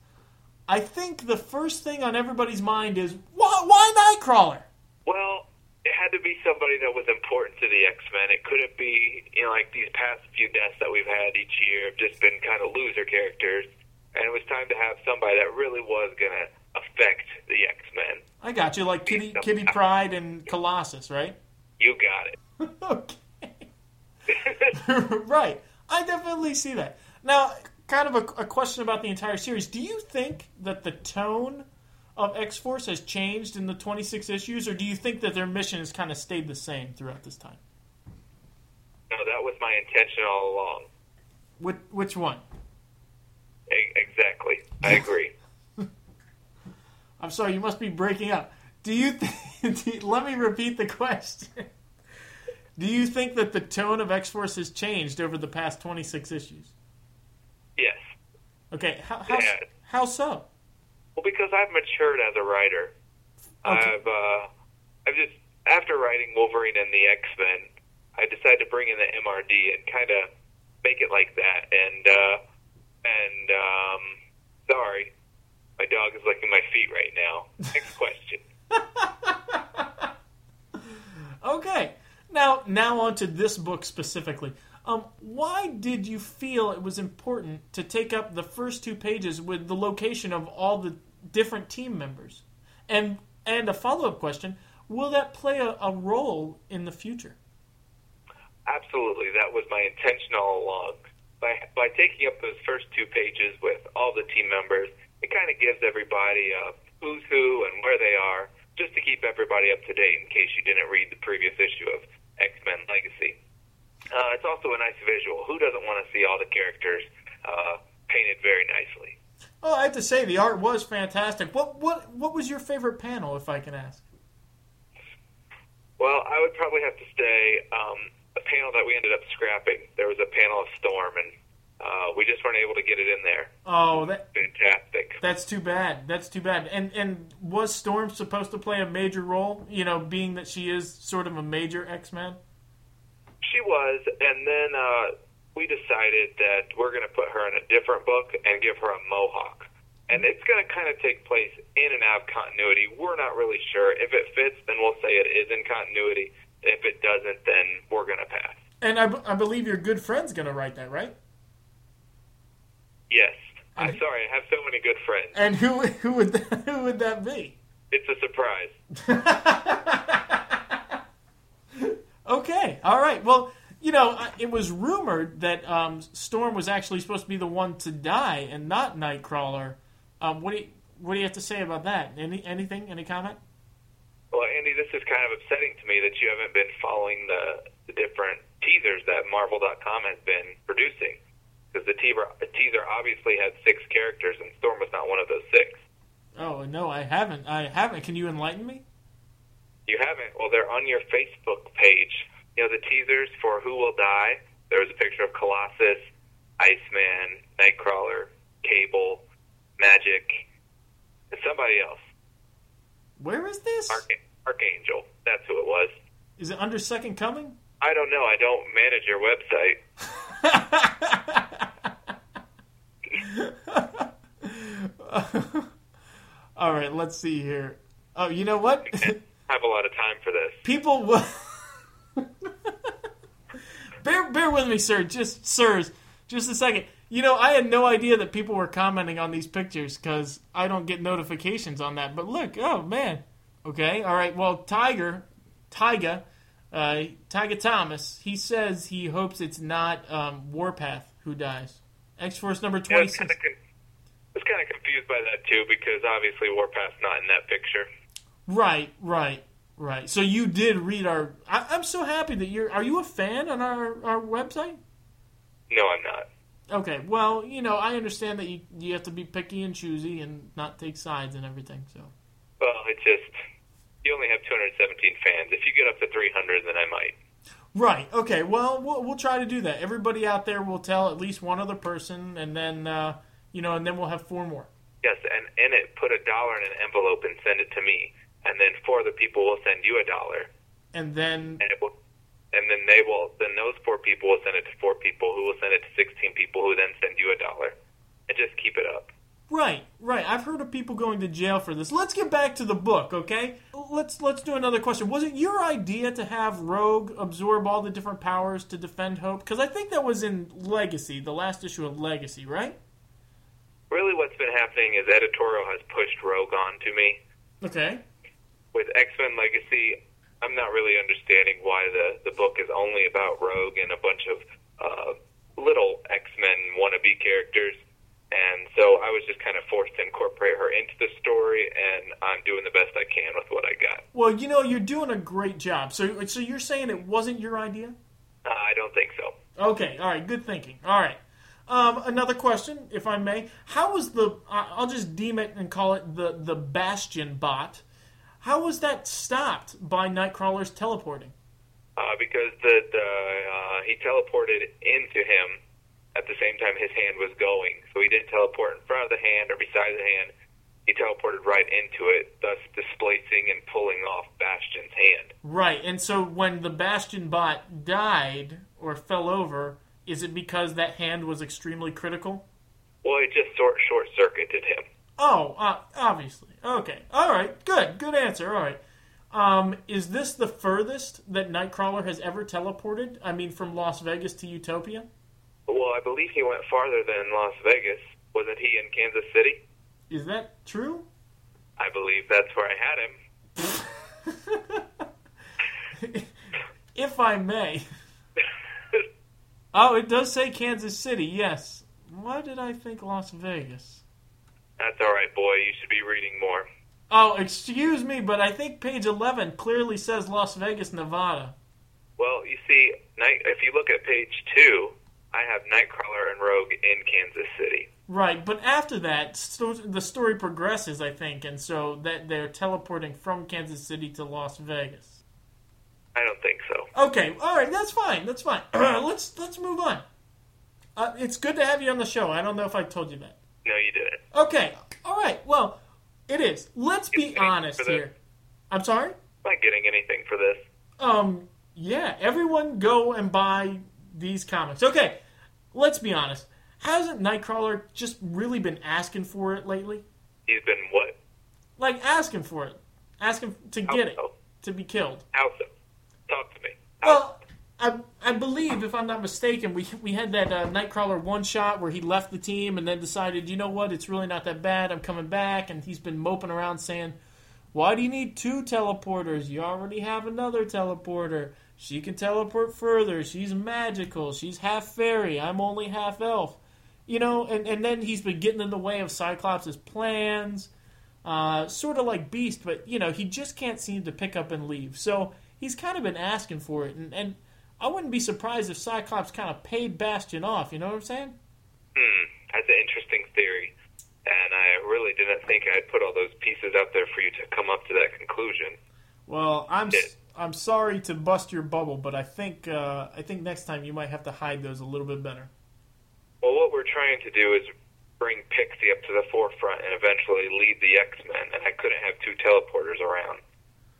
I think the first thing on everybody's mind is, why, why Nightcrawler? Well, it had to be somebody that was important to the X-Men. It couldn't be, you know, like these past few deaths that we've had each year have just been kind of loser characters. And it was time to have somebody that really was going to affect the X-Men. I got you, like Kitty, Kitty Pryde and Colossus, right? You got it. Okay. Right. I definitely see that. Now, kind of a, a question about the entire series. Do you think that the tone of X-Force has changed in the twenty-six issues, or do you think that their mission has kind of stayed the same throughout this time? No, that was my intention all along. Which, which one? E- exactly. I agree. I'm sorry, you must be breaking up. Do you, th- do you... Let me repeat the question. Do you think that the tone of X-Force has changed over the past twenty-six issues? Yes. Okay, how how, yeah. how so? Well, because I've matured as a writer. Okay. I've, uh, I've just... After writing Wolverine and the X-Men, I decided to bring in the M R D and kind of make it like that. And, uh... And, um... Sorry. My dog is licking my feet right now. Next question. Okay. Now, now on to this book specifically. Um, why did you feel it was important to take up the first two pages with the location of all the different team members? And and a follow-up question, will that play a, a role in the future? Absolutely. That was my intention all along. By, by taking up those first two pages with all the team members, it kind of gives everybody a who's who and where they are, just to keep everybody up to date in case you didn't read the previous issue of X-Men Legacy. Uh, it's also a nice visual. Who doesn't want to see all the characters uh, painted very nicely? Oh, I have to say, the art was fantastic. What what what was your favorite panel, if I can ask? Well, I would probably have to say um, a panel that we ended up scrapping. There was a panel of Storm, and uh, we just weren't able to get it in there. Oh, that, fantastic! That's too bad. That's too bad. And and was Storm supposed to play a major role? You know, being that she is sort of a major X-Men. She was, and then uh, we decided that we're going to put her in a different book and give her a mohawk. And it's going to kind of take place in and out of continuity. We're not really sure. If it fits, then we'll say it is in continuity. If it doesn't, then we're going to pass. And I, b- I believe your good friend's going to write that, right? Yes. I'm and sorry, I have so many good friends. And who who would that, who would that be? It's a surprise. Okay. All right. Well, you know, it was rumored that um, Storm was actually supposed to be the one to die and not Nightcrawler. Um, what do you, what do you have to say about that? Any anything? Any comment? Well, Andy, this is kind of upsetting to me that you haven't been following the, the different teasers that marvel dot com has been producing, because the teaser obviously had six characters, and Storm was not one of those six. Oh no, I haven't. I haven't. Can you enlighten me? You haven't? Well, they're on your Facebook page. You know, the teasers for Who Will Die, there was a picture of Colossus, Iceman, Nightcrawler, Cable, Magic, and somebody else. Where is this? Arch- Archangel. That's who it was. Is it under Second Coming? I don't know. I don't manage your website. All right, let's see here. Oh, you know what? I have a lot of time for this. People will... bear, bear with me, sir. Just, sirs, just a second. You know, I had no idea that people were commenting on these pictures because I don't get notifications on that. But look, oh, man. Okay, all right. Well, Tiger, Tyga, uh, Tyga Thomas, he says he hopes it's not um, Warpath who dies. X-Force number twenty-six. Yeah, I was kind of con- I was kind of confused by that, too, because obviously Warpath's not in that picture. Right, right, right. So you did read our... I, I'm so happy that you're... Are you a fan on our, our website? No, I'm not. Okay, well, you know, I understand that you, you have to be picky and choosy and not take sides and everything, so... Well, it's just... You only have two hundred seventeen fans. If you get up to three hundred, then I might. Right, okay, well, we'll, we'll try to do that. Everybody out there will tell at least one other person, and then, uh, you know, and then we'll have four more. Yes, and in it, put a dollar in an envelope and send it to me. And then four other people will send you a dollar. And then... And, it will, and then they will... Then those four people will send it to four people, who will send it to sixteen people, who then send you a dollar. And just keep it up. Right, right. I've heard of people going to jail for this. Let's get back to the book, okay? Let's let's do another question. Was it your idea to have Rogue absorb all the different powers to defend Hope? Because I think that was in Legacy, the last issue of Legacy, right? Really what's been happening is editorial has pushed Rogue on to me. Okay. With X-Men Legacy, I'm not really understanding why the, the book is only about Rogue and a bunch of uh, little X-Men wannabe characters. And so I was just kind of forced to incorporate her into the story, and I'm doing the best I can with what I got. Well, you know, you're doing a great job. So so you're saying it wasn't your idea? Uh, I don't think so. Okay. All right. Good thinking. All right. Um, another question, if I may. How was the, I'll just deem it and call it the, the Bastion bot. How was that stopped by Nightcrawler's teleporting? Uh, because the, the, uh, he teleported into him at the same time his hand was going. So he didn't teleport in front of the hand or beside the hand. He teleported right into it, thus displacing and pulling off Bastion's hand. Right, and so when the Bastion bot died or fell over, is it because that hand was extremely critical? Well, it just sort short-circuited him. Oh, uh, obviously. Okay. All right. Good. Good answer. All right. Um, is this the furthest that Nightcrawler has ever teleported? I mean, from Las Vegas to Utopia? Well, I believe he went farther than Las Vegas. Wasn't he in Kansas City? Is that true? I believe that's where I had him. If I may. Oh, it does say Kansas City, yes. Why did I think Las Vegas? That's all right, boy. You should be reading more. Oh, excuse me, but I think page eleven clearly says Las Vegas, Nevada. Well, you see, night, if you look at page two, I have Nightcrawler and Rogue in Kansas City. Right, but after that, so the story progresses, I think, and so that they're teleporting from Kansas City to Las Vegas. I don't think so. Okay, all right, that's fine, that's fine. Uh, let's let's move on. Uh, it's good to have you on the show. I don't know if I told you that. No, you didn't. Okay, all right, well, it is. Let's be honest here. I'm sorry? I'm not getting anything for this. Um, yeah, everyone go and buy these comics. Okay, let's be honest. Hasn't Nightcrawler just really been asking for it lately? He's been what? Like, asking for it. Asking to get it. To be killed. How so? Talk to me. Well, I I believe, if I'm not mistaken, we we had that uh, Nightcrawler one-shot where he left the team and then decided, you know what, it's really not that bad, I'm coming back, and he's been moping around saying, why do you need two teleporters? You already have another teleporter. She can teleport further. She's magical. She's half fairy. I'm only half elf. You know, and, and then he's been getting in the way of Cyclops' plans. Uh, sort of like Beast, but, you know, he just can't seem to pick up and leave. So he's kind of been asking for it, and, and I wouldn't be surprised if Cyclops kind of paid Bastion off, you know what I'm saying? Hmm, that's an interesting theory. And I really didn't think I'd put all those pieces out there for you to come up to that conclusion. Well, I'm it, I'm sorry to bust your bubble, but I think uh, I think next time you might have to hide those a little bit better. Well, what we're trying to do is bring Pixie up to the forefront and eventually lead the X-Men, and I couldn't have two teleporters around.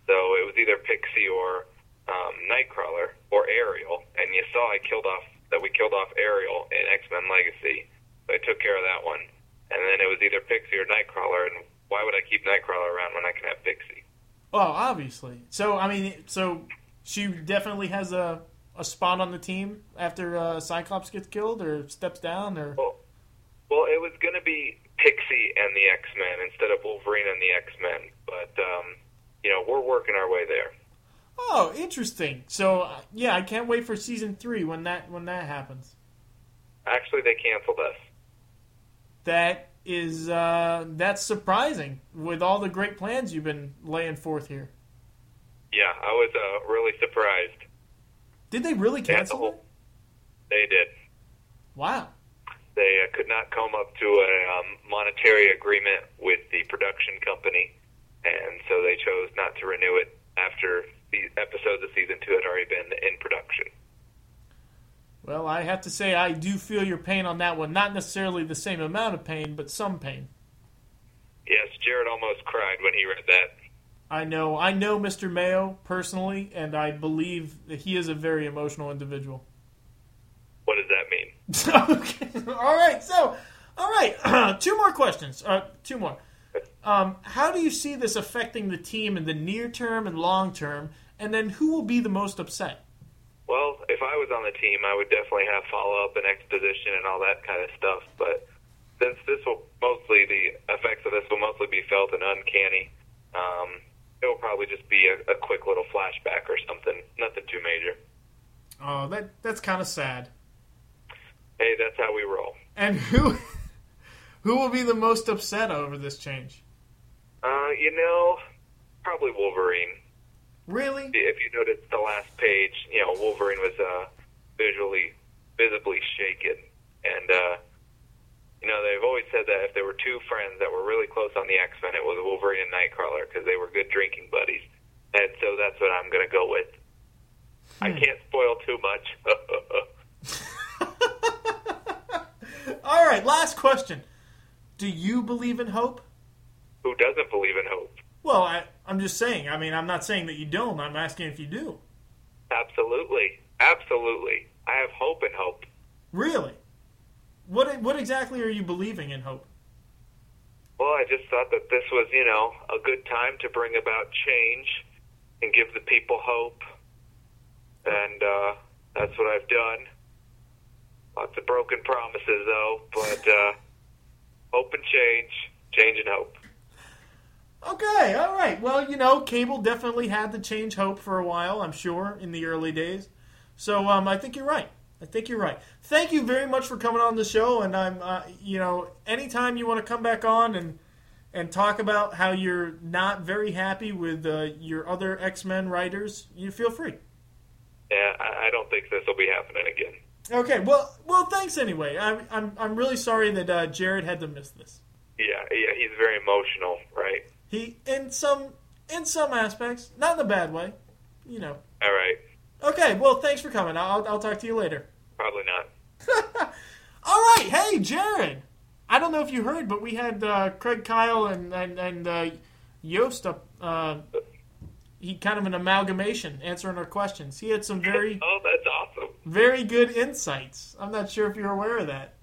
So it was either Pixie or um, Nightcrawler or Ariel, and you saw I killed off that we killed off Ariel in X-Men Legacy, so I took care of that one. And then it was either Pixie or Nightcrawler, and why would I keep Nightcrawler around when I can have Pixie? Well, obviously. So, I mean, so she definitely has a, a spot on the team after uh, Cyclops gets killed or steps down? Or Well, well it was going to be Pixie and the X-Men instead of Wolverine and the X-Men, but, um, you know, we're working our way there. Oh, interesting. So, uh, yeah, I can't wait for Season three when that when that happens. Actually, they canceled us. That is, uh, that's surprising with all the great plans you've been laying forth here. Yeah, I was uh, really surprised. Did they really cancel they whole, it? They did. Wow. They uh, could not come up to a um, monetary agreement with the production company, and so they chose not to renew it after the episodes of Season two had already been in production. Well, I have to say I do feel your pain on that one. Not necessarily the same amount of pain, but some pain. Yes, Jared almost cried when he read that. I know. I know Mister Mayo personally, and I believe that he is a very emotional individual. What does that mean? Okay. All right. So, all right. two more questions. Uh, two more. Um, how do you see this affecting the team in the near term and long term? And then who will be the most upset? Well, if I was on the team, I would definitely have follow-up and exposition and all that kind of stuff. But since this will mostly, the effects of this will mostly be felt and uncanny, um, it will probably just be a, a quick little flashback or something. Nothing too major. Oh, that that's kind of sad. Hey, that's how we roll. And who who will be the most upset over this change? Uh, you know, probably Wolverine. Really? If you noticed the last page, you know, Wolverine was uh, visually, visibly shaken. And, uh, you know, they've always said that if there were two friends that were really close on the X-Men, it was Wolverine and Nightcrawler because they were good drinking buddies. And so that's what I'm going to go with. Hmm. I can't spoil too much. All right, last question. Do you believe in hope? Who doesn't believe in hope? Well, I, I'm just saying. I mean, I'm not saying that you don't. I'm asking if you do. Absolutely. Absolutely. I have hope in hope. Really? What What exactly are you believing in hope? Well, I just thought that this was, you know, a good time to bring about change and give the people hope. And uh, that's what I've done. Lots of broken promises, though. But uh, hope and change. Change and hope. Okay, all right. Well, you know, Cable definitely had to change hope for a while, I'm sure, in the early days. So um, I think you're right. I think you're right. Thank you very much for coming on the show. And I'm, uh, you know, anytime you want to come back on and and talk about how you're not very happy with uh, your other X-Men writers, you feel free. yeah, I, I don't think this will be happening again. Okay, well, well, thanks anyway. I, I'm I'm really sorry that uh, Jared had to miss this. Yeah, yeah, he's very emotional, right? He in some in some aspects, not in a bad way, you know. All right. Okay, well, thanks for coming. I'll I'll talk to you later. Probably not. All right, hey Jared. I don't know if you heard, but we had uh, Craig Kyle and and and uh, Yost up. Uh, he kind of an amalgamation answering our questions. He had some very oh, that's awesome. Very good insights. I'm not sure if you're aware of that.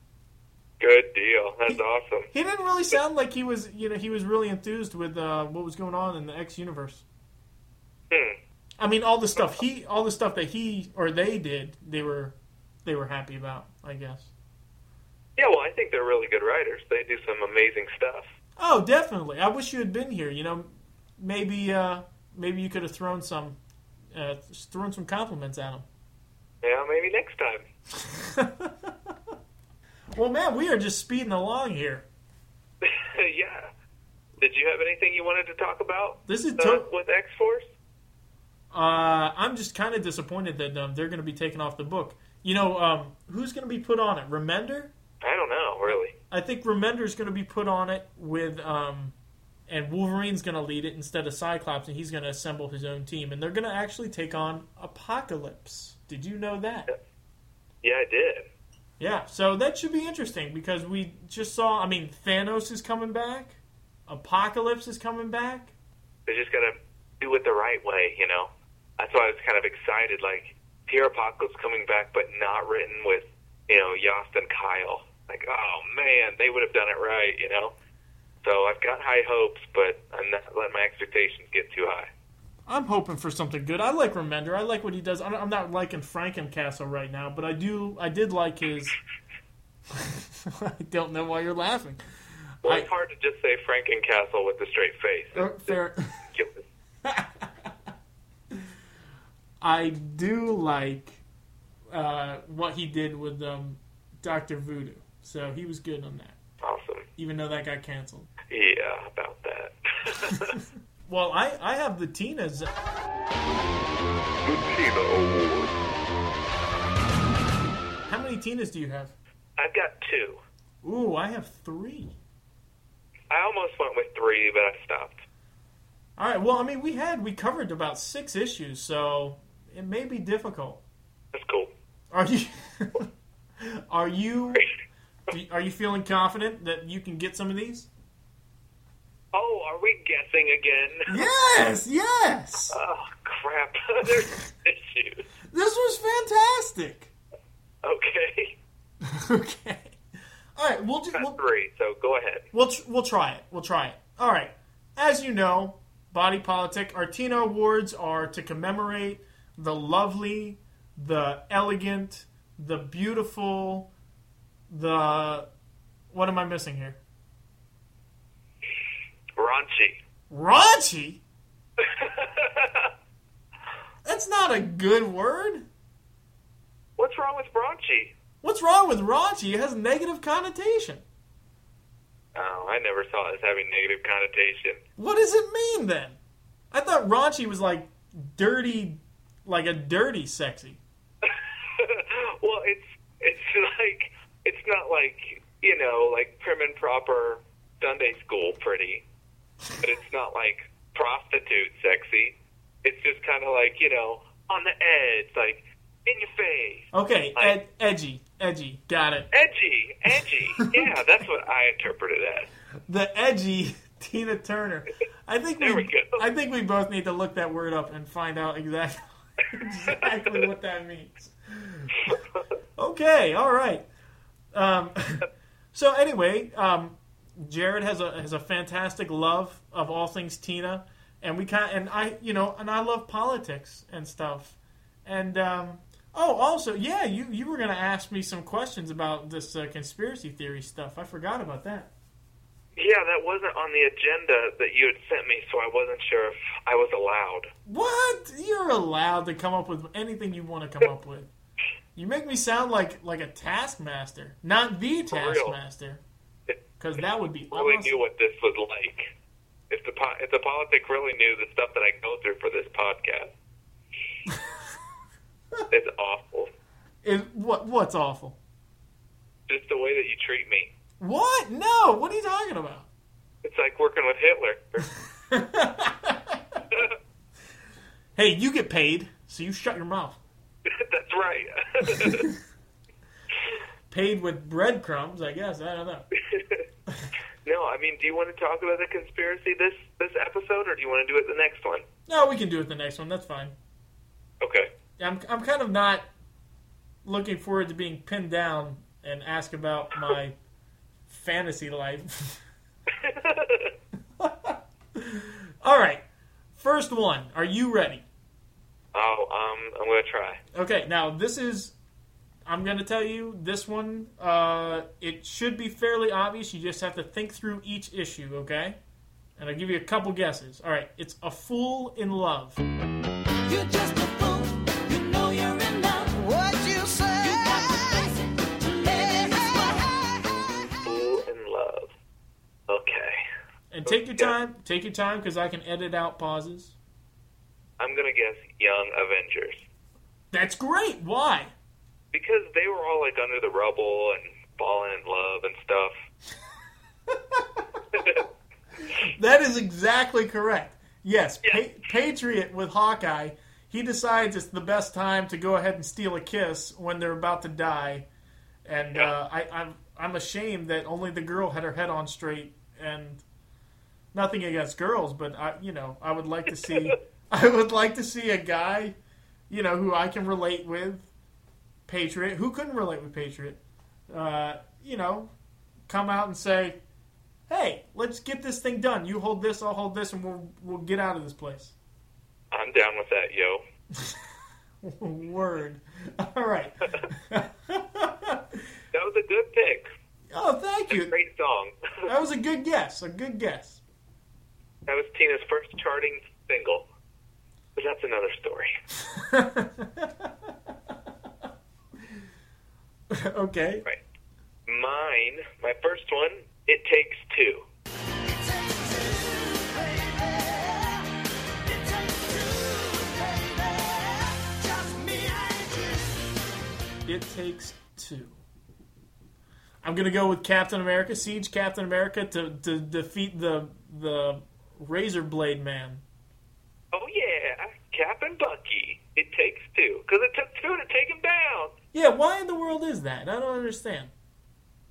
Good deal. That's he, awesome. He didn't really sound like he was, you know, he was really enthused with uh, what was going on in the X universe. Hmm. I mean, all the stuff he, all the stuff that he or they did, they were, they were happy about, I guess. Yeah, well, I think they're really good writers. They do some amazing stuff. Oh, definitely. I wish you had been here. You know, maybe, uh, maybe you could have thrown some, uh, thrown some compliments at them. Yeah, maybe next time. Well, man, we are just speeding along here. Yeah. Did you have anything you wanted to talk about? This is to- uh, with X-Force. Uh, I'm just kind of disappointed that um, they're going to be taken off the book. You know, um, who's going to be put on it? Remender? I don't know, really. I think Remender's going to be put on it with, um, and Wolverine's going to lead it instead of Cyclops, and he's going to assemble his own team, and they're going to actually take on Apocalypse. Did you know that? Yeah, I did. Yeah, so that should be interesting because we just saw, I mean, Thanos is coming back. Apocalypse is coming back. They just got to do it the right way, you know? That's why I was kind of excited, like, Pierre Apocalypse coming back but not written with, you know, Yost and Kyle. Like, oh, man, they would have done it right, you know? So I've got high hopes, but I'm not letting my expectations get too high. I'm hoping for something good. I like Remender. I like what he does. I'm not liking Frankencastle right now, but I do. I did like his... I don't know why you're laughing. Well, I... it's hard to just say Frankencastle with a straight face. Oh, fair. I do like uh, what he did with um, Doctor Voodoo, so he was good on that. Awesome. Even though that got canceled. Yeah, about that. Well, I, I have the Tina's. The Tina Award. How many Tinas do you have? I've got two. Ooh, I have three. I almost went with three, but I stopped. All right, well, I mean, we had, we covered about six issues, so it may be difficult. That's cool. Are you, are you, are you feeling confident that you can get some of these? Oh, are we guessing again? Yes, yes. Oh, crap. There's issues. This was fantastic. Okay. Okay. All right, we'll do... We'll, three, so go ahead. We'll we'll try it. We'll try it. All right. As you know, Body Politic, our Tina Awards are to commemorate the lovely, the elegant, the beautiful, the... What am I missing here? Raunchy. Raunchy? That's not a good word. What's wrong with raunchy? What's wrong with raunchy? It has negative connotation. Oh, I never saw it as having negative connotation. What does it mean, then? I thought raunchy was like dirty, like a dirty sexy. Well, it's it's like, it's not like, you know, like prim and proper Sunday school pretty. But it's not like prostitute sexy. It's just kind of like, you know, on the edge, like in your face. Okay, like, ed- edgy, edgy, got it. Edgy, edgy. Yeah, that's what I interpreted as. The edgy Tina Turner. I think there we, we go. I think we both need to look that word up and find out exactly exactly what that means. Okay, all right. Um, so anyway. Um, Jared has a has a fantastic love of all things Tina, and we kind and I you know and I love politics and stuff, and um, oh also yeah you, you were gonna ask me some questions about this uh, conspiracy theory stuff. I forgot about that. Yeah, that wasn't on the agenda that you had sent me, so I wasn't sure if I was allowed. What? You're allowed to come up with anything you want to come up with. You make me sound like like a taskmaster, not the taskmaster. Because that would be awesome. I really knew what this was like. If the po- if the politic really knew the stuff that I go through for this podcast. It's awful. Is what? What's awful? Just the way that you treat me. What? No. What are you talking about? It's like working with Hitler. Hey, you get paid, so you shut your mouth. That's right. Paid with breadcrumbs, I guess. I don't know. No, I mean, do you want to talk about the conspiracy this, this episode, or do you want to do it the next one? No, we can do it the next one. That's fine. Okay. I'm I'm kind of not looking forward to being pinned down and asked about my fantasy life. All right. First one. Are you ready? Oh, um, I'm going to try. Okay. Now, this is... I'm going to tell you, this one, uh, it should be fairly obvious. You just have to think through each issue, okay? And I'll give you a couple guesses. All right, it's A Fool in Love. You're just a fool. You know you're in love. What you say? You got the reason to let it slide. Fool in Love. Okay. And take your time. Take your time, because I can edit out pauses. I'm going to guess Young Avengers. That's great. Why? Because they were all, like, under the rubble and falling in love and stuff. That is exactly correct. Yes, yeah. pa- Patriot with Hawkeye, he decides it's the best time to go ahead and steal a kiss when they're about to die. And yeah. uh, I, I'm, I'm ashamed that only the girl had her head on straight. And nothing against girls, but, I, you know, I would like to see I would like to see a guy, you know, who I can relate with. Patriot, who couldn't relate with Patriot, uh, you know, come out and say, hey, let's get this thing done. You hold this, I'll hold this, and we'll we'll get out of this place. I'm down with that, yo. Word. All right. That was a good pick. Oh, thank you. Great song. That was a good guess, a good guess. That was Tina's first charting single. But that's another story. Okay. Right. Mine, my first one, It Takes Two. It takes two, baby. It takes two, baby. Just me and you. It Takes Two. I'm going to go with Captain America, Siege Captain America, to, to defeat the the Razor Blade Man. Oh, yeah. Cap and Bucky. It takes two. Because it took two to take him down. Yeah, why in the world is that? I don't understand.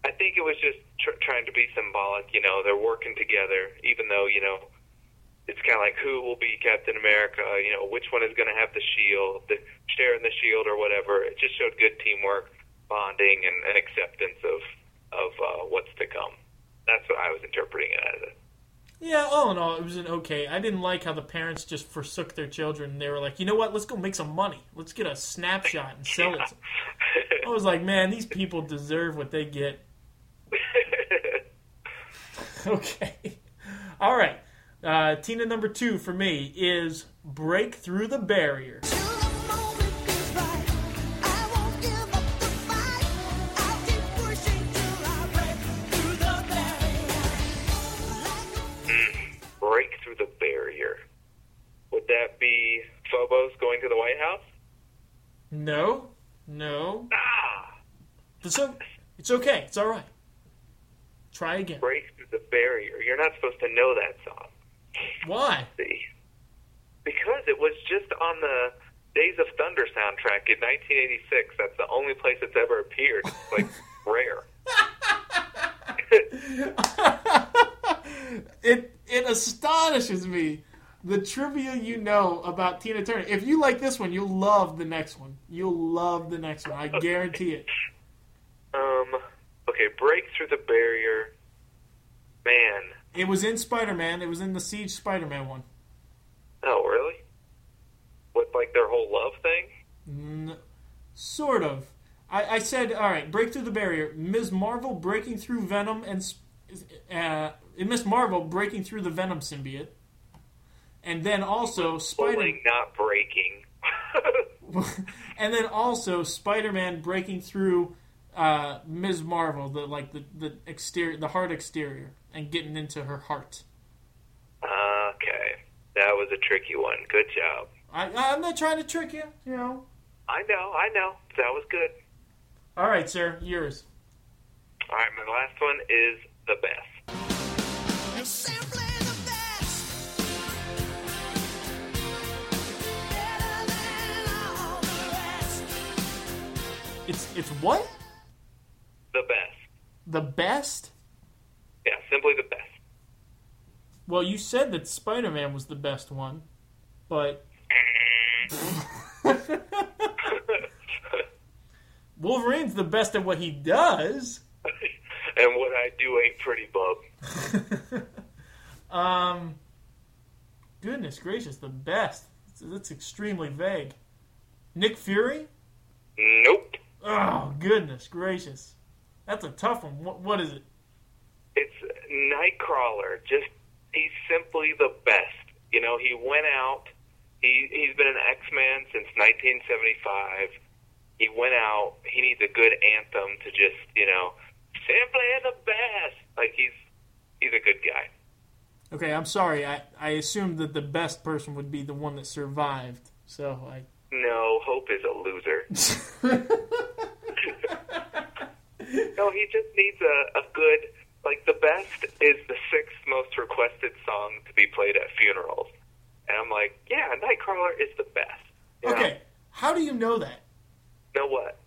I think it was just tr- trying to be symbolic. You know, they're working together, even though, you know, it's kind of like who will be Captain America, you know, which one is going to have the shield, the sharing the shield or whatever. It just showed good teamwork, bonding, and, and acceptance of, of uh, what's to come. That's what I was interpreting it as. Yeah, all in all, it was an okay. I didn't like how the parents just forsook their children. They were like, you know what? Let's go make some money. Let's get a snapshot and sell it. I was like, man, these people deserve what they get. Okay. All right. Uh, Tina number two for me is Break Through the Barrier. Break through the barrier. Would that be Phobos going to the White House? No. No. Ah! It's, o- it's okay. It's all right. Try again. Break Through the Barrier. You're not supposed to know that song. Why? See? Because it was just on the Days of Thunder soundtrack in nineteen eighty-six. That's the only place it's ever appeared. It's, like, rare. It it astonishes me, the trivia you know about Tina Turner. If you like this one, you'll love the next one. You'll love the next one. I okay. guarantee it. Um. Okay, Break Through the Barrier. Man. It was in Spider-Man. It was in the Siege Spider-Man one. Oh, really? With, like, their whole love thing? Mm, sort of. I, I said, all right, Break Through the Barrier. Miz Marvel breaking through Venom and... Uh, In Miz Marvel breaking through the Venom symbiote, and then also Spider- Pulling, not breaking, and then also Spider-Man breaking through uh, Miz Marvel, the like the, the exterior, the heart exterior, and getting into her heart. Okay, that was a tricky one. Good job. I, I'm not trying to trick you. You know, I know, I know. That was good. All right, sir. Yours. All right, my last one is the best. It's simply the best. Better than all the rest. It's it's what? The best. The best? Yeah, simply the best. Well, you said that Spider-Man was the best one, but... Wolverine's the best at what he does. And what I do ain't pretty, bub. um, goodness gracious, the best. That's extremely vague. Nick Fury? Nope. Oh, goodness gracious. That's a tough one. What, what is it? It's Nightcrawler. Just, he's simply the best. You know, he went out. He, he's been an X-Man since nineteen seventy-five. He went out. He needs a good anthem to just, you know, simply the best. Like, he's he's a good guy. Okay, I'm sorry. I, I assumed that the best person would be the one that survived. So I... No, Hope is a loser. No, he just needs a, a good... Like, the best is the sixth most requested song to be played at funerals. And I'm like, yeah, Nightcrawler is the best. Okay, know? How do you know that? Know what?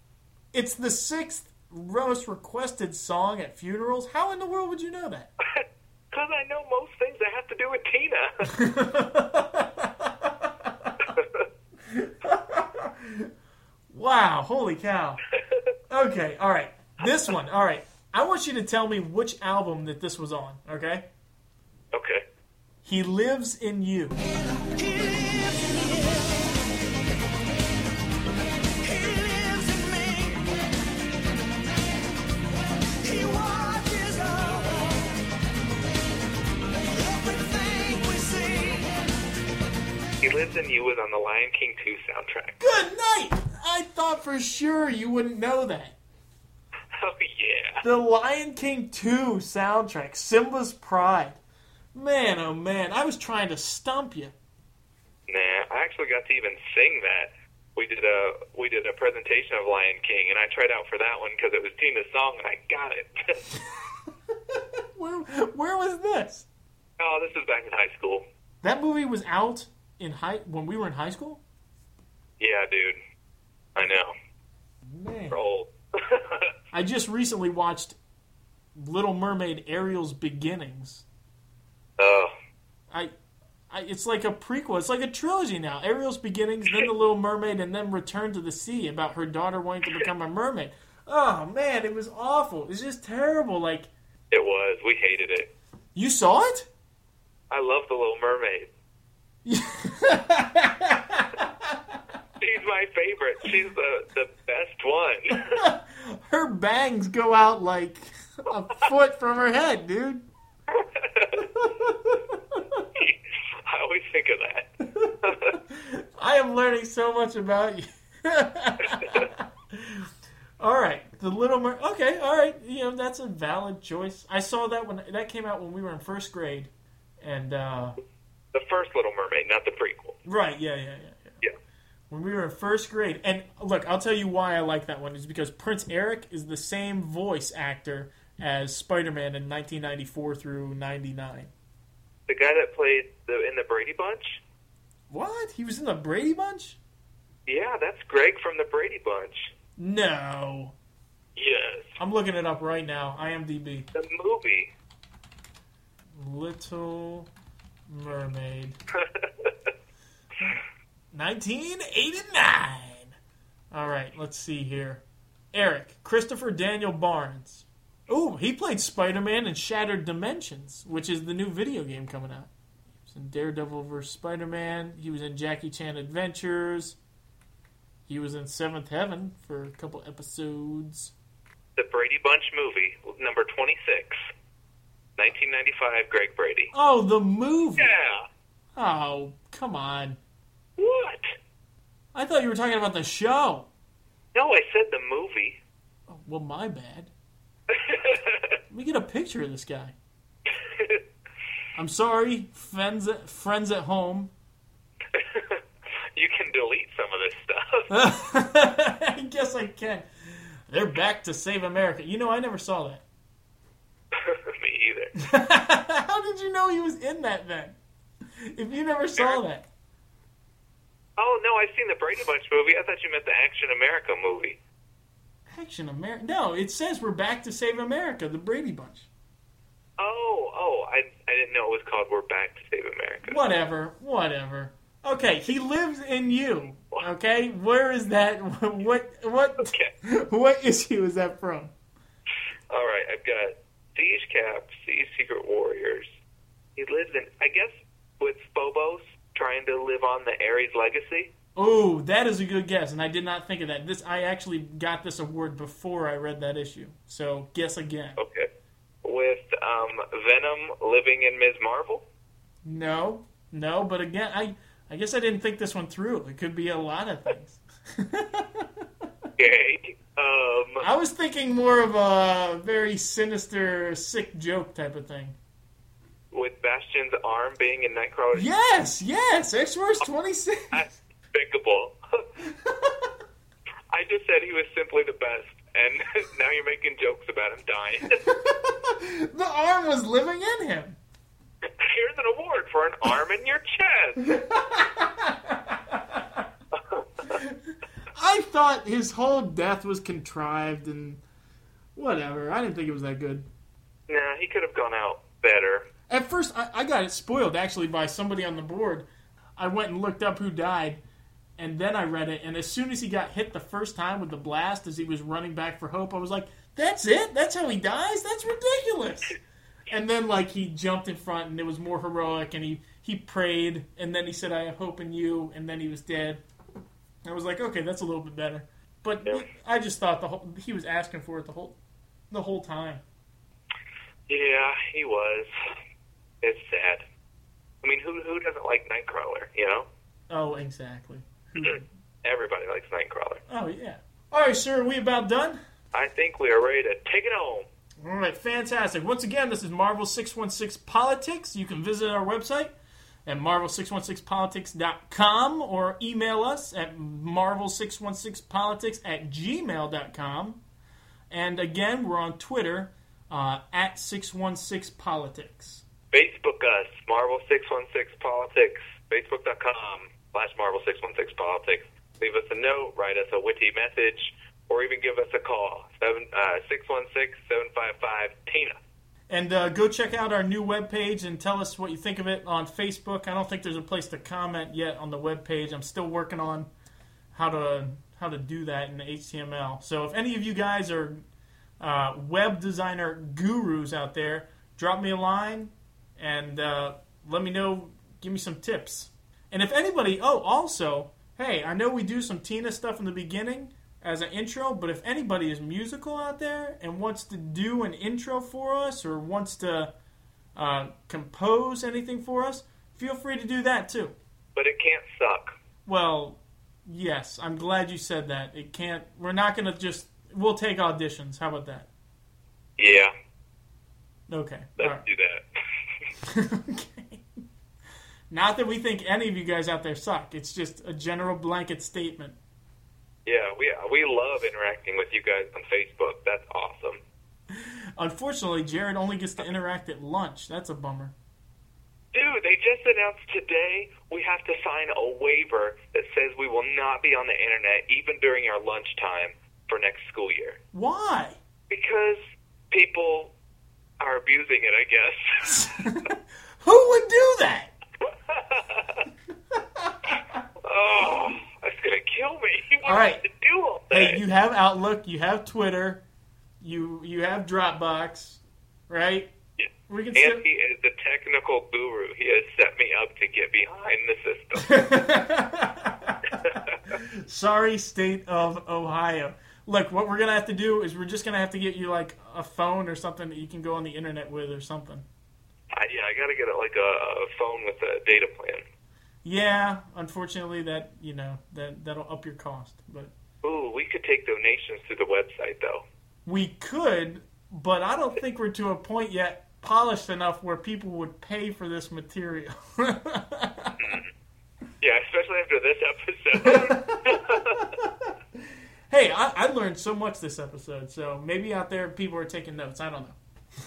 It's the sixth most requested song at funerals? How in the world would you know that? Because I know most things that have to do with Tina. Wow, holy cow. Okay, all right. This one, all right. I want you to tell me which album that this was on, okay? Okay. He Lives in You. He lives in you. He lives in me. He watches over everything we see. He Lives in You was on the Lion King two soundtrack. Good night! I thought for sure you wouldn't know that. Oh, yeah. The Lion King two soundtrack, Simba's Pride. Man, oh, man. I was trying to stump you. Nah, I actually got to even sing that. We did a we did a presentation of Lion King, and I tried out for that one because it was Tina's song, and I got it. where, where was this? Oh, this was back in high school. That movie was out in high when we were in high school? Yeah, dude. I know. Man. We're old. I just recently watched Little Mermaid Ariel's Beginnings. Oh. I, I, it's like a prequel. It's like a trilogy now. Ariel's Beginnings, then The Little Mermaid, and then Return to the Sea, about her daughter wanting to become a mermaid. Oh, man, it was awful. It was just terrible. Like, it was. We hated it. You saw it? I love The Little Mermaid. She's my favorite. She's the, the best one. Her bangs go out like a foot from her head, dude. I always think of that. I am learning so much about you. All right. The Little Mer... Okay, all right. You know, that's a valid choice. I saw that when... That came out when we were in first grade. And, uh... The first Little Mermaid, not the prequel. Right, yeah, yeah, yeah. When we were in first grade, and look, I'll tell you why I like that one. It's because Prince Eric is the same voice actor as Spider-Man in nineteen ninety-four through ninety-nine. The guy that played the, in the Brady Bunch? What? He was in the Brady Bunch? Yeah, that's Greg from the Brady Bunch. No. Yes. I'm looking it up right now. IMDb. The movie. Little Mermaid. nineteen eighty-nine. All right, let's see here. Eric, Christopher Daniel Barnes. Ooh, he played Spider-Man in Shattered Dimensions, which is the new video game coming out. He was in Daredevil versus. Spider-Man. He was in Jackie Chan Adventures. He was in Seventh Heaven for a couple episodes. The Brady Bunch movie, number twenty-six. nineteen ninety-five, Greg Brady. Oh, the movie. Yeah. Oh, come on. What? I thought you were talking about the show. No, I said the movie. Oh, well, my bad. Let me get a picture of this guy. I'm sorry, friends at, friends at home. you can delete some of this stuff. I guess I can. They're back to save America. You know, I never saw that. Me either. How did you know he was in that then? If you never saw that. Oh, no, I've seen the Brady Bunch movie. I thought you meant the Action America movie. Action America? No, it says we're back to save America, the Brady Bunch. Oh, oh, I I didn't know it was called We're Back to Save America. Whatever, whatever. Okay, he lives in you, okay? Where is that? What what, okay. What issue is that from? All right, I've got Siege Cap, Siege Secret Warriors. He lives in, I guess, with Phobos, trying to live on the Ares legacy. Oh, that is a good guess, and I did not think of that. This I actually got this award before I read that issue, so guess again. Okay. With um, Venom living in Miz Marvel? No, no, but again, I I guess I didn't think this one through. It could be a lot of things. Okay. Um, I was thinking more of a very sinister, sick joke type of thing. With Bastion's arm being in Nightcrawler? Yes, yes, X-Force twenty-six. That's despicable. I just said he was simply the best. And now you're making jokes about him dying. The arm was living in him. Here's an award for an arm in your chest. I thought his whole death was contrived and whatever. I didn't think it was that good. Nah, he could have gone out better. At first, I, I got it spoiled, actually, by somebody on the board. I went and looked up who died. And then I read it, and as soon as he got hit the first time with the blast as he was running back for hope, I was like, that's it? That's how he dies? That's ridiculous. And then, like, he jumped in front, and it was more heroic, and he, he prayed, and then he said, I have hope in you, and then he was dead. I was like, okay, that's a little bit better. But yeah. I just thought the whole, he was asking for it the whole the whole time. Yeah, he was. It's sad. I mean, who who doesn't like Nightcrawler, you know? Oh, exactly. Everybody likes Nightcrawler. Oh, yeah. All right, sir, are we about done? I think we are ready to take it home. All right, fantastic. Once again, this is Marvel six sixteen Politics. You can visit our website at marvel six one six politics dot com or email us at marvel six one six politics at gmail dot com. And again, we're on Twitter uh, at six one six politics. Facebook us, Marvel six one six Politics, Facebook dot com. Slash Marvel six one six Politics. Leave us a note, write us a witty message, or even give us a call, six one six, seven five five, T I N A. And uh, go check out our new webpage and tell us what you think of it on Facebook. I don't think there's a place to comment yet on the webpage. I'm still working on how to how to do that in H T M L. So if any of you guys are uh, web designer gurus out there, drop me a line and uh, let me know, give me some tips. And if anybody, oh, also, hey, I know we do some Tina stuff in the beginning as an intro, but if anybody is musical out there and wants to do an intro for us or wants to uh, compose anything for us, feel free to do that too. But it can't suck. Well, yes, I'm glad you said that. It can't, we're not going to just, we'll take auditions. How about that? Yeah. Okay. Let's all right. do that. Okay. Not that we think any of you guys out there suck. It's just a general blanket statement. Yeah, we we love interacting with you guys on Facebook. That's awesome. Unfortunately, Jared only gets to interact at lunch. That's a bummer. Dude, they just announced today we have to sign a waiver that says we will not be on the internet even during our lunchtime for next school year. Why? Because people are abusing it, I guess. Who would do that? Oh, that's gonna kill me. He wants all right. to do all that. Hey, you have Outlook, you have Twitter, you you have Dropbox, right? Yeah. We can. Andy sit- is the technical guru. He has set me up to get behind the system. Sorry, state of Ohio. Look, what we're gonna have to do is we're just gonna have to get you like a phone or something that you can go on the internet with or something. I, yeah, I gotta get it like a, a phone with a data plan. Yeah, unfortunately, that you know that that'll up your cost. But ooh, we could take donations through the website, though. We could, but I don't think we're to a point yet polished enough where people would pay for this material. Yeah, especially especially after this episode. Hey, I, I learned so much this episode, so maybe out there people are taking notes. I don't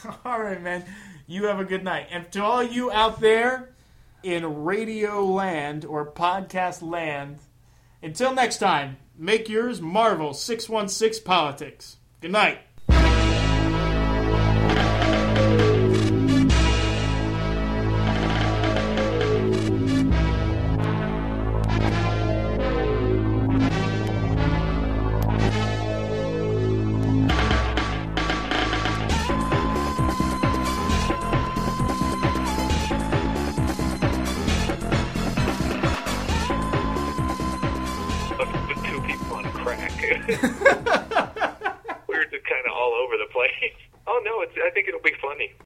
know. All right, man. You have a good night. And to all you out there in radio land or podcast land, until next time, make yours Marvel six one six Politics. Good night. Ha ha ha.